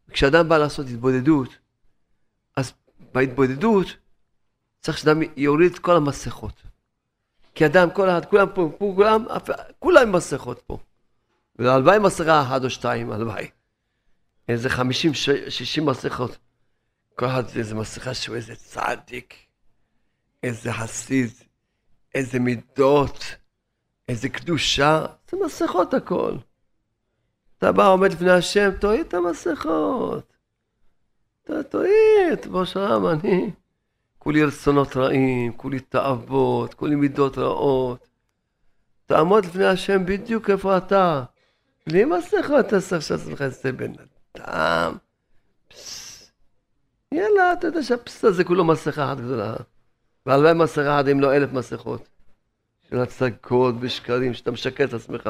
כשאדם בא לעשות התבודדות, אז בהתבודדות צריך שאדם יוריד את כל המסכות. כי אדם, כל אחד, כולם פה, כולם, כולם מסכות פה. ולהלוואי מסכה אחת או שתיים, הלוואי. איזה חמישים, שישים מסכות. כל אחד איזה מסכה שהוא איזה צדיק. איזה חסיד, איזה מידות, איזה קדושה, זה מסכות הכל. אתה בא, עומד לפני השם, תוהי את המסכות. אתה תוהי את בו שם, אני. כולי רצונות רעים, כולי תאוות, כולי מידות רעות. תעמוד לפני השם בדיוק איפה אתה. בלי מסכות, אתה סך שעצמך איזה בן אדם. פס. יאללה, אתה יודע שהפס הזה כולו מסכה אחת גדולה. והלוואי מסכה אחת, אם לא אלף מסכות, של הצגות ושקרים, שאתה משקר את עצמך.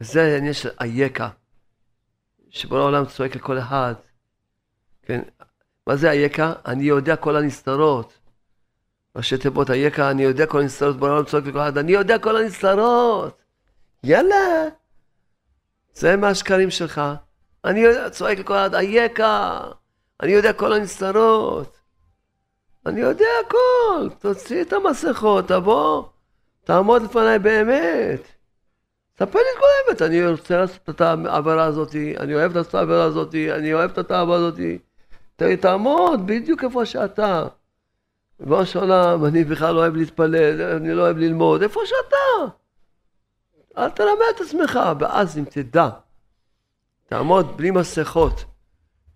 וזה העניין של היקע, שבו העולם צועק לכל אחד. כן? מה זה היקע? אני יודע כל הנסתרות. ראשי תיבות היקע, אני יודע כל הנסתרות, בו העולם צועק לכל אחד, אני יודע כל הנסתרות. יאללה. זה מהשקרים שלך. אני יודע, צועק לכל אחד, היקע. אני יודע כל הנסתרות. אני יודע הכל. תוציא את המסכות, תבוא. תעמוד לפניי באמת. ספר לי את כל האמת. אני רוצה לעשות את העברה הזאת, אני אוהב לעשות את העברה הזאת, אני אוהב את העברה הזאת. תעמוד בדיוק איפה שאתה. במה שעולם, אני בכלל לא אוהב להתפלל, אני לא אוהב ללמוד. איפה שאתה? אל תלמד את עצמך. ואז אם תדע, תעמוד בלי מסכות.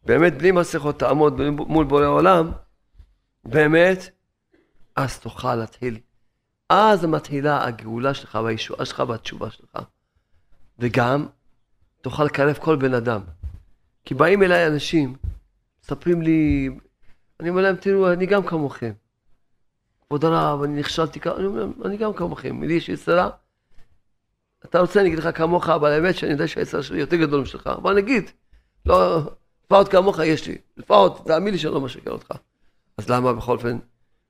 באמת בלי מסכות תעמוד מול בורא עולם. באמת, אז תוכל להתחיל. אז מתחילה הגאולה שלך והישועה שלך והתשובה שלך. וגם תוכל לקרב כל בן אדם. כי באים אליי אנשים, מספרים לי, אני אומר להם, תראו, אני גם כמוכם. כבוד הרב, אני נכשלתי, אני אומר להם, אני גם כמוכם. לי יש יצרה, אתה רוצה, אני אגיד לך כמוך, אבל האמת שאני יודע שהיצרה שלי יותר גדול משלך. אבל נגיד, לא, לפעות כמוך יש לי, לפעות, תאמין לי שאני לא משקר אותך. אז למה בכל אופן,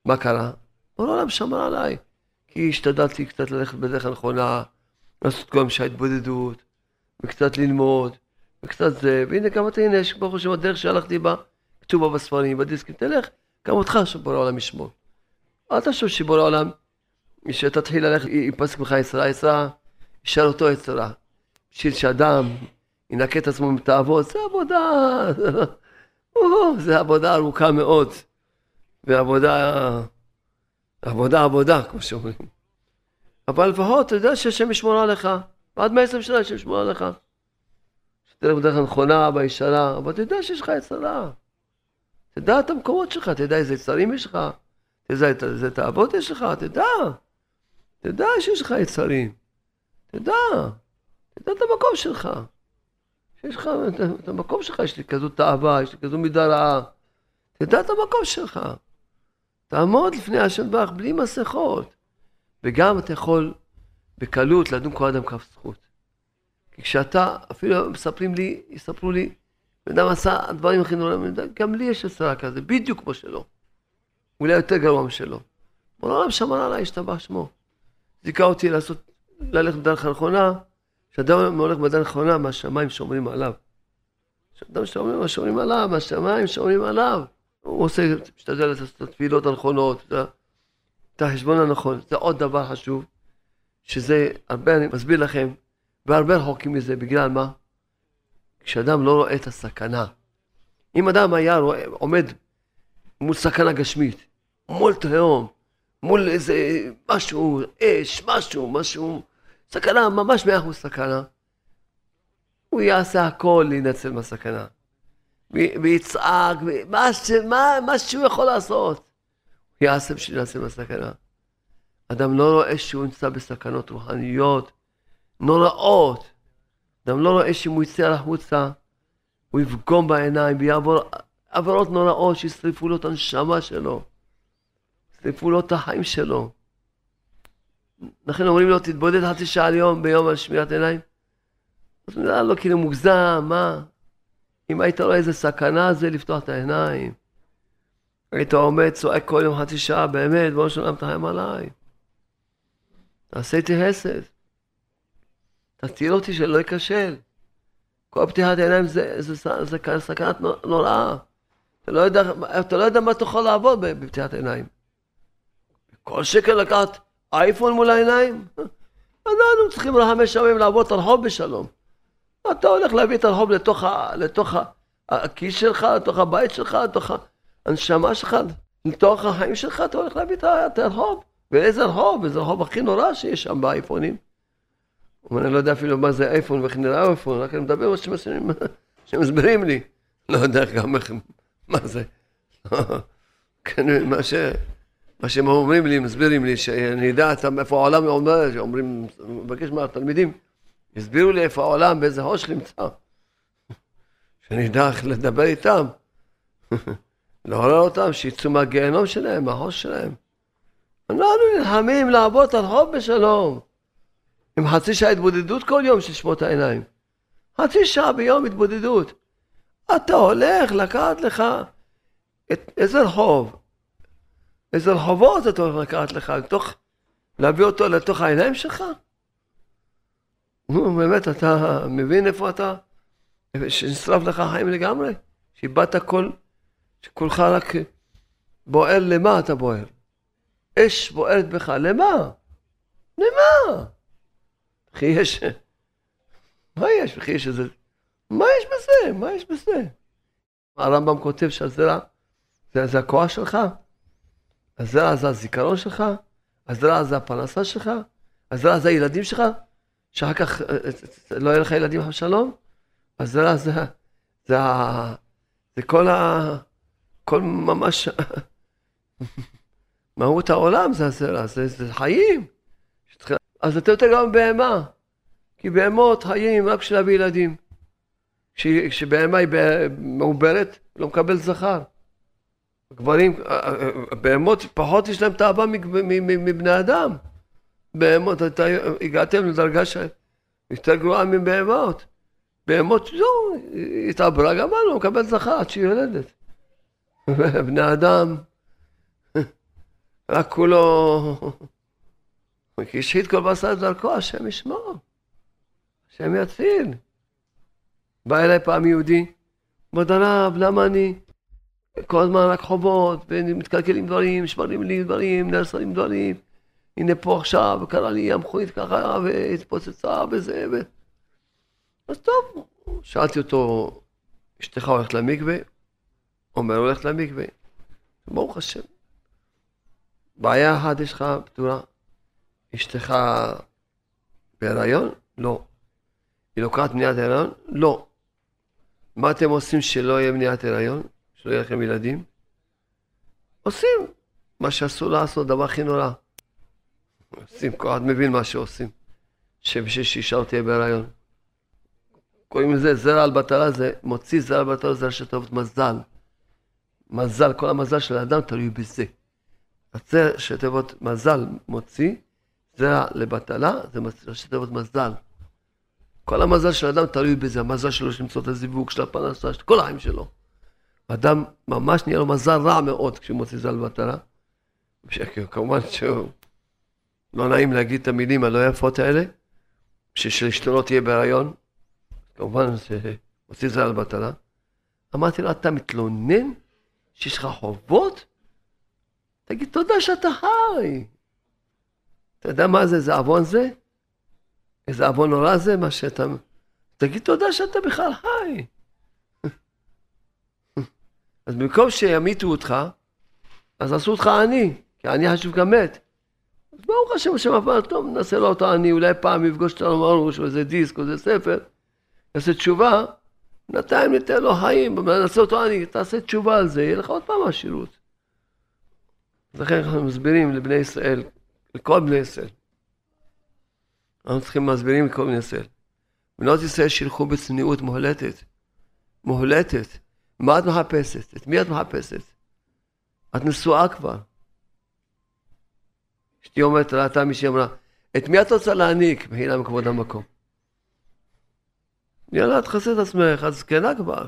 מה קרה? אבל העולם שמר עליי. כי השתדלתי קצת ללכת בדרך הנכונה, לעשות כל המשך התבודדות, וקצת ללמוד, וקצת זה, והנה גם אתה, הנה, שכבר חושב, הדרך שהלכתי בה, כתובה בספרים, בדיסקים, תלך, גם אותך שבורא העולם ישמור. אל תשוב שבורא העולם, שתתחיל ללכת, ייפסק ממך יצרה, יצרה, ישאר אותו יצרה. בשביל שאדם ינקה את עצמו מתאבות, זה עבודה, זה עבודה ארוכה מאוד, ועבודה... עבודה, עבודה, כמו שאומרים. אבל לפחות, אתה יודע שהשם ישמור עליך. עד מאה ועשרים שנה השם ישמור עליך. שתלך בדרך הנכונה, בישרה, אבל אתה יודע שיש לך יצרה. אתה יודע את המקומות שלך, אתה יודע איזה יצרים יש לך, אתה יודע איזה תאוות יש לך, אתה יודע. אתה יודע שיש לך יצרים. אתה יודע. אתה יודע את המקום שלך. שיש לך, את המקום שלך, יש לי כזו תאווה, יש לי כזו מידה רעה. אתה יודע את המקום שלך. תעמוד לפני השם בך, בלי מסכות. וגם אתה יכול בקלות לדון כל אדם כף זכות. כי כשאתה, אפילו מספרים לי, יספרו לי, ואדם עשה הדברים הכי נוראים, גם לי יש יצרה כזה, בדיוק כמו שלו. אולי יותר גרוע משלו. אבל העולם שמר עליי, השתבח שמו. זיכה אותי לעשות, ללכת בדרך הנכונה, כשאדם הולך בדרך הנכונה, מהשמיים שומרים עליו. כשאדם שומרים, מה שומרים עליו, מהשמיים שומרים עליו. הוא עושה, משתדל את התפילות הנכונות, את החשבון הנכון. זה עוד דבר חשוב, שזה הרבה, אני מסביר לכם, והרבה רחוקים מזה, בגלל מה? כשאדם לא רואה את הסכנה. אם אדם היה רואה, עומד מול סכנה גשמית, מול תהום, מול איזה משהו, אש, משהו, משהו, סכנה, ממש מאה אחוז סכנה, הוא יעשה הכל להינצל מהסכנה. ויצעק, מה שהוא יכול לעשות. הוא יעשה בשביל להינצל מהסכנה. אדם לא רואה שהוא נמצא בסכנות רוחניות, נוראות. אדם לא רואה שאם הוא יצא לחוצה, הוא יפגום בעיניים ויעבור עברות נוראות שישריפו לו את הנשמה שלו, ישריפו לו את החיים שלו. לכן אומרים לו, תתבודד חצי שעה ליום ביום על שמירת עיניים. אז הוא נראה לו כאילו מוגזם, מה? אם היית רואה איזה סכנה, זה לפתוח את העיניים. היית עומד, צועק כל יום חצי שעה, באמת, בואו שלם תחיים עליי. תעשה איתי חסד. תציל אותי שלא יקשל. כל פתיחת העיניים זה, זה, זה, זה, זה סכנת נוראה. אתה לא יודע, אתה לא יודע מה תוכל לעבוד בפתיחת העיניים. כל שקל לקחת אייפון מול העיניים. אנחנו צריכים לחמש שמים לעבוד תרחוב בשלום. אתה הולך להביא את הרחוב לתוך, ה, לתוך ה, הכיס שלך, לתוך הבית שלך, לתוך הנשמה שלך, לתוך החיים שלך, אתה הולך להביא את הרחוב. ואיזה רחוב? איזה רחוב הכי נורא שיש שם באייפונים. אני לא יודע אפילו מה זה אייפון ואיך נראה אייפון, רק אני מדבר מה שמסברים לי. לא יודע גם איך, מה זה. מה, ש, מה שהם אומרים לי, מסבירים לי, שאני יודע איפה העולם אומר, שאומרים, מבקש מהתלמידים, הסבירו לי איפה העולם, באיזה הוש נמצא. שאני אדע לדבר איתם. להורר אותם, שיצאו מהגיהנום שלהם, מההוש שלהם. אנחנו נלחמים לעבוד על חוב בשלום. עם חצי שעה התבודדות כל יום של שמות העיניים. חצי שעה ביום התבודדות. אתה הולך לקחת לך את איזה רחוב, איזה רחובות אתה הולך לקחת לך, לתוך, להביא אותו לתוך העיניים שלך? נו, באמת, אתה מבין איפה אתה? שנשרף לך חיים לגמרי? שיבאת כל, שכולך רק בועל, למה אתה בועל? אש בועלת בך, למה? למה? וכי יש, מה יש? וכי יש איזה, מה יש בזה? מה יש בזה? הרמב"ם כותב שהזרע, זה, זה הכוח שלך, הזרע זה הזיכרון שלך, הזרע זה הפנסה שלך, הזרע זה הילדים שלך, שאחר כך לא יהיה לך ילדים השלום, הזרע זה, זה, זה כל ה, כל ממש, מהות העולם זה הזרע, זה, זה חיים. אז אתה יותר גם בהמה, כי בהמות חיים רק שלה בילדים. כשבהמה היא מעוברת, לא מקבל זכר. גברים, בהמות פחות יש להם תאווה מבני אדם. בהמות, הגעתם לדרגה שהיא יותר גרועה מבהמות. בהמות, זו, היא התעברה גם על, לא מקבל זכר עד שהיא יולדת. בני אדם, רק כולו... כי ישחית כל בשר דרכו, השם ישמור, השם יציל. בא אליי פעם יהודי, בדרב, למה אני? כל הזמן רק חובות, ומתקלקלים דברים, שמרים לי דברים, נרסרים דברים. הנה פה עכשיו, קרה לי המכונית ככה, והתפוצצה וזה, ו... אז טוב, שאלתי אותו, אשתך הולכת למקווה? אומר, הולכת למקווה. ברוך השם. בעיה אחת יש לך פתורה. אשתך בהיריון? לא. היא לוקחת מניעת היריון? לא. מה אתם עושים שלא יהיה מניעת היריון? שלא יהיה לכם ילדים? עושים מה שאסור לעשות, דבר הכי נורא. עושים, כל אחד מבין מה שעושים. שבשביל שאישה תהיה בהיריון. קוראים לזה זרע על בטלה, זה מוציא זרע על בטלה, זרע שטוב, מזל. מזל, כל המזל של האדם תלוי בזה. הצרע שטובות מזל מוציא, זרע לבטלה, זה ראשי תיבות מזל. כל המזל של האדם תלוי בזה, המזל שלו שנמצא את הזיווג, של הפנסה, של כל העין שלו. האדם ממש נהיה לו מזל רע מאוד כשהוא מוציא זרע לבטלה. כמובן שהוא לא נעים להגיד את המילים הלא יפות האלה, שלאשתו לא תהיה בהיריון, כמובן שמוציא זרע לבטלה. אמרתי לו, אתה מתלונן שיש לך חובות? תגיד תודה שאתה חי. אתה יודע מה זה, איזה אבון זה? איזה אבון נורא זה, מה שאתה... תגיד תודה שאתה בכלל חי. אז במקום שימיתו אותך, אז עשו אותך עני, כי העני חשוב גם מת. אז ברוך השם, השם אמר, טוב, נעשה לו אותו עני, אולי פעם יפגוש אותנו מרוש, או איזה דיסק, או איזה ספר, נעשה תשובה, בינתיים ניתן לו חיים, נעשה אותו עני, תעשה תשובה על זה, יהיה לך עוד פעם השירות. אז לכן אנחנו מסבירים לבני ישראל, לכל בני ישראל. אנחנו צריכים להסבירים לכל בני ישראל. בנות ישראל שילכו בצניעות מוהלטת. מוהלטת. מה את מחפשת? את מי את מחפשת? את נשואה כבר. אשתי אומרת, ראתה מישהי אמרה, את מי את רוצה להעניק? בהילה מכבוד המקום. יאללה, את חסית עצמך, את זקנה כבר.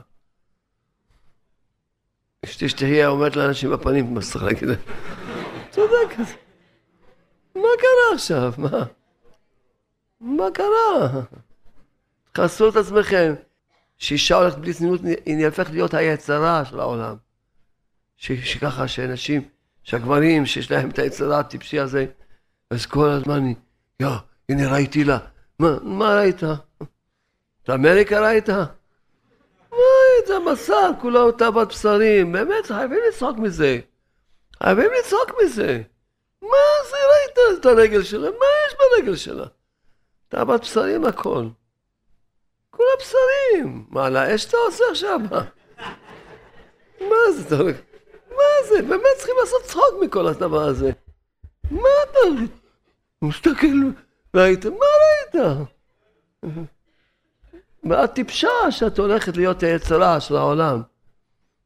אשתי שתהיה אומרת לאנשים בפנים, מסכה כזה. צודק כזה. מה קרה עכשיו? מה? מה קרה? תחסו את עצמכם. שאישה הולכת בלי צניעות, היא נהפך להיות היצרה של העולם. ש- שככה שאנשים, שהגברים שיש להם את היצרה הטיפשי הזה, אז כל הזמן היא, יא, הנה ראיתי לה. מה, מה ראית? את אמריקה ראית? מה ראית? זה מסע, כולה אותה בת בשרים. באמת, חייבים לצחוק מזה. חייבים לצחוק מזה. מה זה ראית את הרגל שלה? מה יש ברגל שלה? אתה בת בשרים הכל. כולה בשרים. מה, לאש אתה עושה עכשיו? מה זה? מה זה? באמת צריכים לעשות צחוק מכל הדבר הזה. מה אתה? הוא מסתכל, ראית? מה ראית? מה הטיפשה שאת הולכת להיות היצרה של העולם?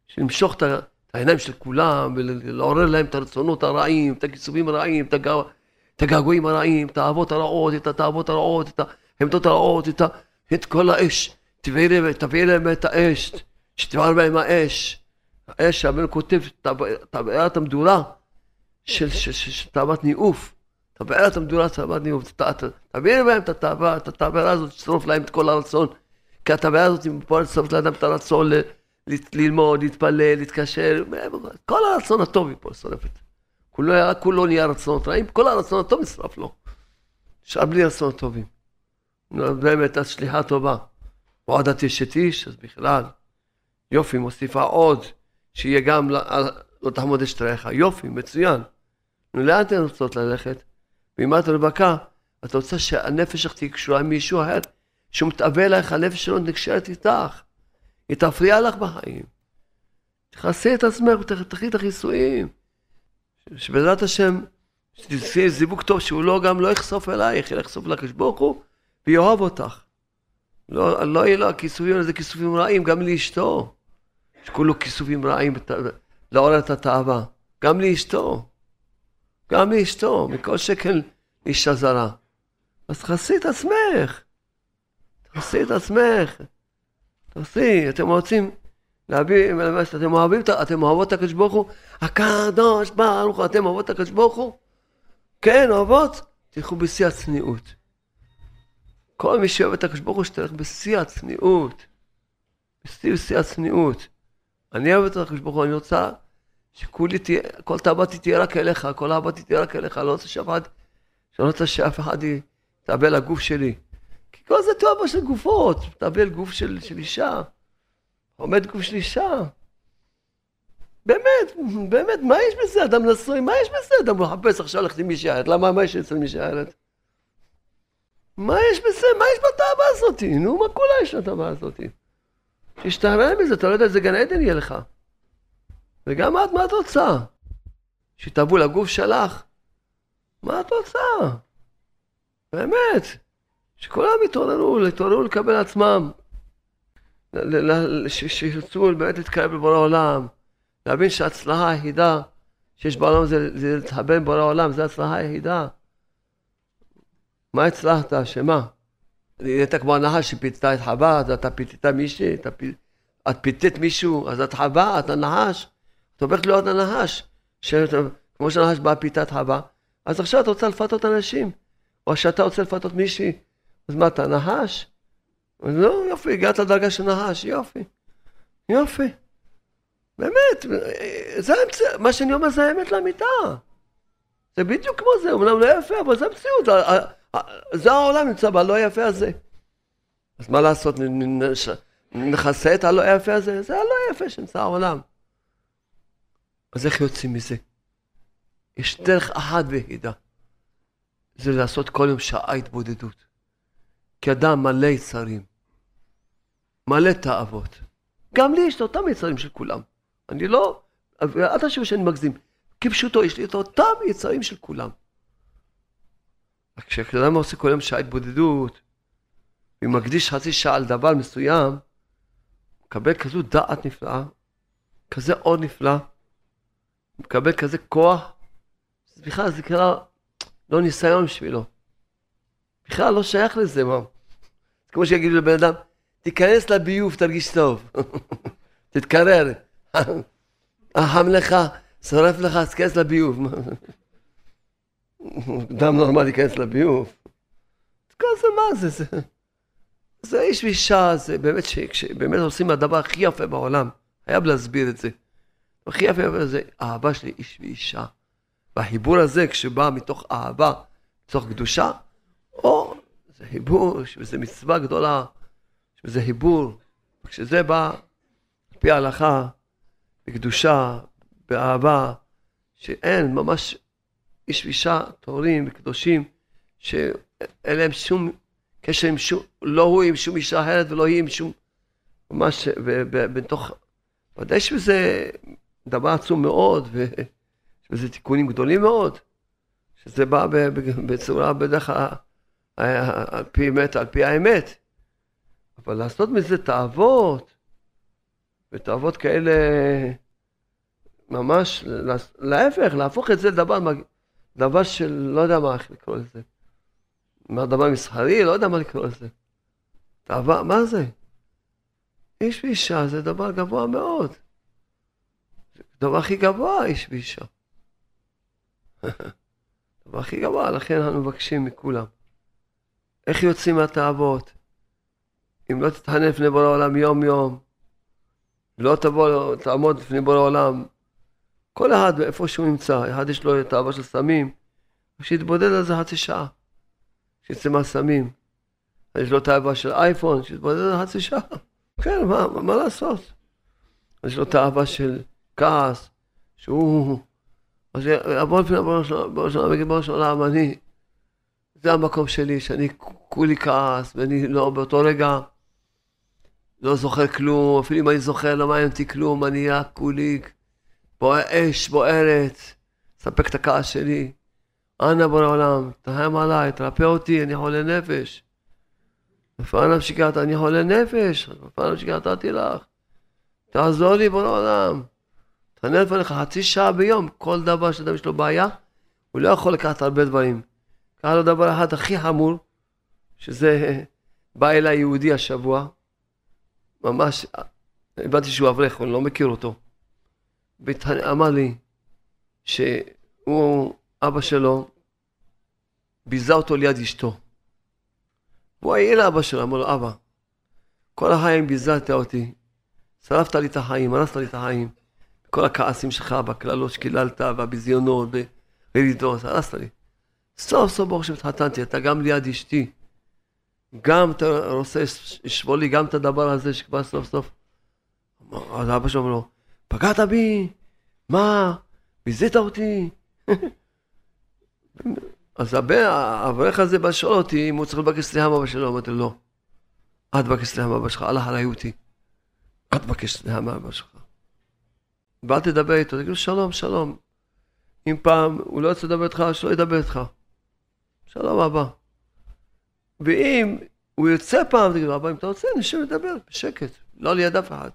שנמשוך את ה... העיניים של כולם, ולעורר להם את הרצונות הרעים, את הכיסובים הרעים, את את הגעגועים הרעים, את האהבות הרעות, את התאוות הרעות, את העמדות הרעות, את, את כל האש. תביאי להם את האש, שתבער בהם האש. האש, שהבן כותב, תבערת המדורה של תאוות ניאוף. תבערת המדורה של תאוות ניאוף. תביאי להם את התאווה, את התאווה הזאת, ששרוף להם את כל הרצון. כי התאווה הזאת מפועל ששרוף לאדם את הרצון ללמוד, להתפלל, להתקשר. כל הרצון הטוב היא פה שורפת. כולו נהיה רצונות רעים, כל הרצון הטוב נשרף לו. נשאר בלי רצונות טובים. באמת, אז שליחה טובה. ועדת יש את איש, אז בכלל, יופי, מוסיפה עוד, שיהיה גם לא תחמוד אשת רעך. יופי, מצוין. לאן אתן רוצות ללכת? ואם את רווקה, את רוצה שהנפש שלך תקשורה עם מישהו אחר, שהוא מתאבה לך, הנפש שלו נקשרת איתך. היא תפריע לך בחיים. תכנסי את עצמך, תחי את החיסויים. שבעזרת השם, שתעשי זיווג טוב, שהוא לא גם לא יחשוף אלייך, אלא יחשוף לך לשבוכו, ויאהב אותך. לא, לא יהיה לה כיסופים, איזה כיסופים רעים, גם לאשתו. שכולו כיסופים רעים, לעורר את התאווה. גם לאשתו. גם לאשתו, מכל שקל אישה זרה. אז תכנסי את עצמך. תכנסי את עצמך. תעשי, אתם רוצים להביא, אתם אוהבים, אתם אוהבות את הקדוש ברוך הוא? הקדוש ברוך הוא, אתם אוהבות את הקדוש ברוך הוא? כן, אוהבות? תלכו בשיא הצניעות. כל מי שאוהב את הקדוש ברוך הוא שתלך בשיא הצניעות. בשיא הצניעות. אני אוהב את הקדוש ברוך הוא, אני רוצה שכולי תהיה, כל תאוותי תהיה רק אליך, כל אהבתי תהיה רק אליך, אני לא רוצה שאף אחד, שאף אחד יתאווה לגוף שלי. כי כל זה תואבה של גופות, תאבל גוף של, של אישה, עומד גוף של אישה. באמת, באמת, מה יש בזה אדם נשוי? מה יש בזה אדם מחפש עכשיו ללכת עם מישהי אחרת? למה, מה יש אצל מישהי אחרת? מה יש בזה? מה יש בתאווה הזאת? נו, מה כולה יש לתאווה הזאת? תשתהרה מזה, אתה לא יודע, זה גן עדן יהיה לך. וגם את, מה את רוצה? שתאבו לגוף שלך? מה את רוצה? באמת. שכולם יתעוררו, יתעוררו לקבל עצמם, שירצו באמת להתקרב לבורא העולם, להבין שההצלחה היחידה שיש בעולם זה להתחבר עם בורא העולם, זה ההצלחה היחידה. מה הצלחת? שמה? הייתה כמו הנחה שפיתתה את חווה, אז אתה פיתתה מישהי, את פיתת מישהו, אז את חווה, את הנחש, את הופכת להיות הנחש, כמו שהנחש בא פיתת חווה, אז עכשיו אתה רוצה לפתות אנשים, או שאתה רוצה לפתות מישהי, אז מה אתה, נחש? אז לא, יופי, הגעת לדרגה של נחש, יופי, יופי. באמת, זה, מה שאני אומר זה האמת לאמיתה. זה בדיוק כמו זה, אומנם לא יפה, אבל זה המציאות. זה העולם נמצא בלא יפה הזה. אז מה לעשות, נחסה את הלא יפה הזה? זה הלא יפה שנמצא העולם. אז איך יוצאים מזה? יש דרך אחת והידה. זה לעשות כל יום שעה התבודדות. כי אדם מלא יצרים, מלא תאוות. גם לי יש את אותם יצרים של כולם. אני לא, אל תשאו שאני מגזים. כפשוטו, יש לי את אותם יצרים של כולם. כשאדם עושה כל יום שעה התבודדות, ומקדיש חצי שעה על דבר מסוים, מקבל כזו דעת נפלאה, כזה אור נפלא, מקבל כזה כוח, בכלל זה קרה לא ניסיון בשבילו. בכלל לא שייך לזה, מה? כמו שיגידו לבן אדם, תיכנס לביוב, תרגיש טוב. תתקרר. החם לך, שורף לך, תיכנס לביוב. אדם נורמלי ייכנס לביוב. כל זה מה זה? זה, זה איש ואישה, זה באמת שבאמת עושים הדבר הכי יפה בעולם. חייב להסביר את זה. הכי יפה זה אהבה של איש ואישה. והחיבור הזה, כשבא מתוך אהבה, מתוך קדושה, או, זה היבור, שזה מצווה גדולה, שזה היבור. כשזה בא, על פי ההלכה, בקדושה, באהבה, שאין ממש איש ואישה, טהורים וקדושים, שאין להם שום קשר עם שום, לא הוא עם שום אישה אחרת ולא היא עם שום, ממש, ובתוך, ודאי שזה דבר עצום מאוד, וזה תיקונים גדולים מאוד, שזה בא בצורה בדרך ה... על פי אמת, על פי האמת. אבל לעשות מזה תאוות, ותאוות כאלה, ממש, להפך, להפוך את זה לדבר, דבר שלא יודע מה לקרוא לזה. מה דבר מסחרי, לא יודע מה לקרוא לזה. אבל מה זה? איש ואישה זה דבר גבוה מאוד. זה דבר הכי גבוה, איש ואישה. דבר הכי גבוה, לכן אנחנו מבקשים מכולם. איך יוצאים מהתאוות? אם לא תתחנן לפני בורא העולם יום יום, לא תבוא, תעמוד לפני בורא העולם, כל אחד איפה שהוא נמצא, אחד יש לו תאווה של סמים, שיתבודד על זה חצי שעה, שיצא מהסמים. יש לו תאווה של אייפון, שיתבודד על חצי שעה. כן, מה, מה, מה לעשות? יש לו תאווה של כעס, שהוא... אז יעבור לפני בורא העולם, יגיד בורא העולם, אני... זה המקום שלי, שאני כולי כעס, ואני לא, באותו רגע לא זוכר כלום, אפילו אם אני זוכר, לא מעיינתי כלום, אני רק כולי, בוער אש, בוערת, ספק את הכעס שלי. אנא בורא עולם, תרחם עליי, תרפא אותי, אני חולה נפש. לפעמים שיקרת, אני חולה נפש, לפעמים שקרתתי לך. תעזור לי בורא עולם. תענה לפניך חצי שעה ביום, כל דבר שאדם יש לו בעיה, הוא לא יכול לקחת הרבה דברים. קרה לו דבר אחד הכי חמור, שזה בא אליי יהודי השבוע, ממש, הבנתי שהוא אברך, אני לא מכיר אותו, ואמר לי שהוא, אבא שלו, ביזה אותו ליד אשתו. הוא היה לאבא שלו, אמר לו, אבא, כל החיים ביזלת אותי, שרפת לי את החיים, הרסת לי את החיים, כל הכעסים שלך, בכללות שקיללת, והביזיונות, ורידות, הרסת לי. סוף סוף ברוך שמתחתנתי, אתה גם ליד אשתי, גם אתה רוצה לשבור לי גם את הדבר הזה שכבר סוף סוף. אז אבא שלו אמר לו, פגעת בי, מה, ביזית אותי? אז האברך הזה בא לשאול אותי אם הוא צריך לבקש סליחה מאבא שלו, אמרתי לו, לא, את בקש סליחה מאבא שלך, הלך עליי אותי, את בקש סליחה מאבא שלך. בא תדבר איתו, תגידו שלום, שלום. אם פעם הוא לא יוצא לדבר איתך, שלא ידבר איתך. שלום אבא. ואם הוא יוצא פעם, תגידו, אבא, אם אתה רוצה, נשב לדבר, בשקט, לא ליד אף אחד.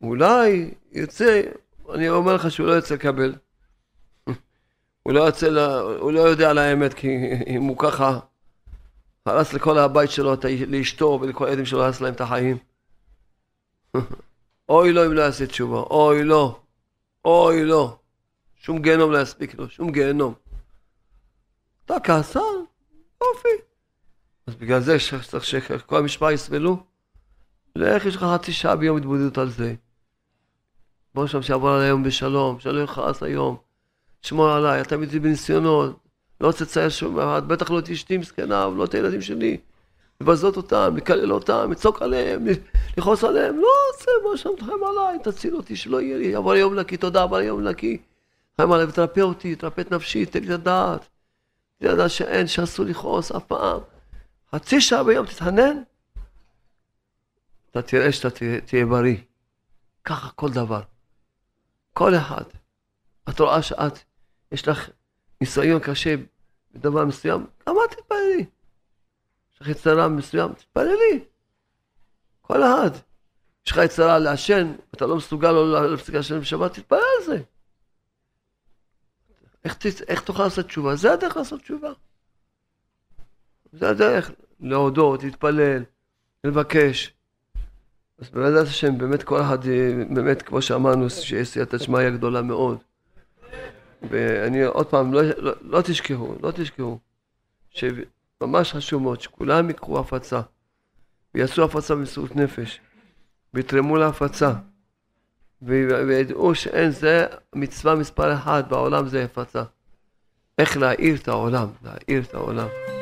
אולי יוצא, אני אומר לך שהוא לא יוצא לקבל. הוא לא יוצא, לה, הוא לא יודע על האמת, כי אם הוא ככה, הרס לכל הבית שלו, לאשתו ולכל עדים שלו, הרס להם את החיים. אוי לא, אם לא יעשה תשובה, אוי לא, אוי לא. שום גיהנום לא יספיק לו, שום גיהנום. אתה כעסה? אופי. אז בגלל זה שצריך שכל המשפחה יסבלו, לאיך יש לך חצי שעה ביום התבודדות על זה. בוא שם שיעבור על היום בשלום, שלא יכעס היום, תשמור עליי, אתה מתחיל בניסיונות, לא רוצה לצייר שום אחד, בטח לא את אשתי מסכנה, ולא את הילדים שלי, לבזות אותם, לקלל אותם, לצוק עליהם, לחוס עליהם, לא רוצה, בוא שם תחם עליי, תציל אותי, שלא יהיה לי, עבר יום נקי, תודה, עבר יום נקי. חיים עליי, תרפא אותי, תרפא את נפשי, תן לי את הדעת. תן לי את הדעת שאין, שאסור לכעוס אף פעם. חצי שעה ביום תתחנן. אתה תראה שאתה תהיה בריא. ככה כל דבר. כל אחד. את רואה שאת, יש לך ניסיון קשה בדבר מסוים, למה תתפללי? יש לך יצרה מסוים, תתפללי. כל אחד. יש לך יצרה לעשן, אתה לא מסוגל לא להפסיק לעשן בשבת, תתפלל על זה. איך, איך תוכל לעשות תשובה? זה הדרך לעשות תשובה. זה הדרך להודות, להתפלל, לבקש. אז באמת השם, באמת כל אחד, באמת כמו שאמרנו, שיש סייעתא שמיא גדולה מאוד. ואני עוד פעם, לא, לא, לא תשכחו, לא תשכחו, שממש חשוב מאוד, שכולם יקחו הפצה, ויעשו הפצה במסירות נפש, ויתרמו להפצה. וידעו שאין זה מצווה מספר אחד בעולם, זה הפצה. איך להאיר את העולם, להאיר את העולם.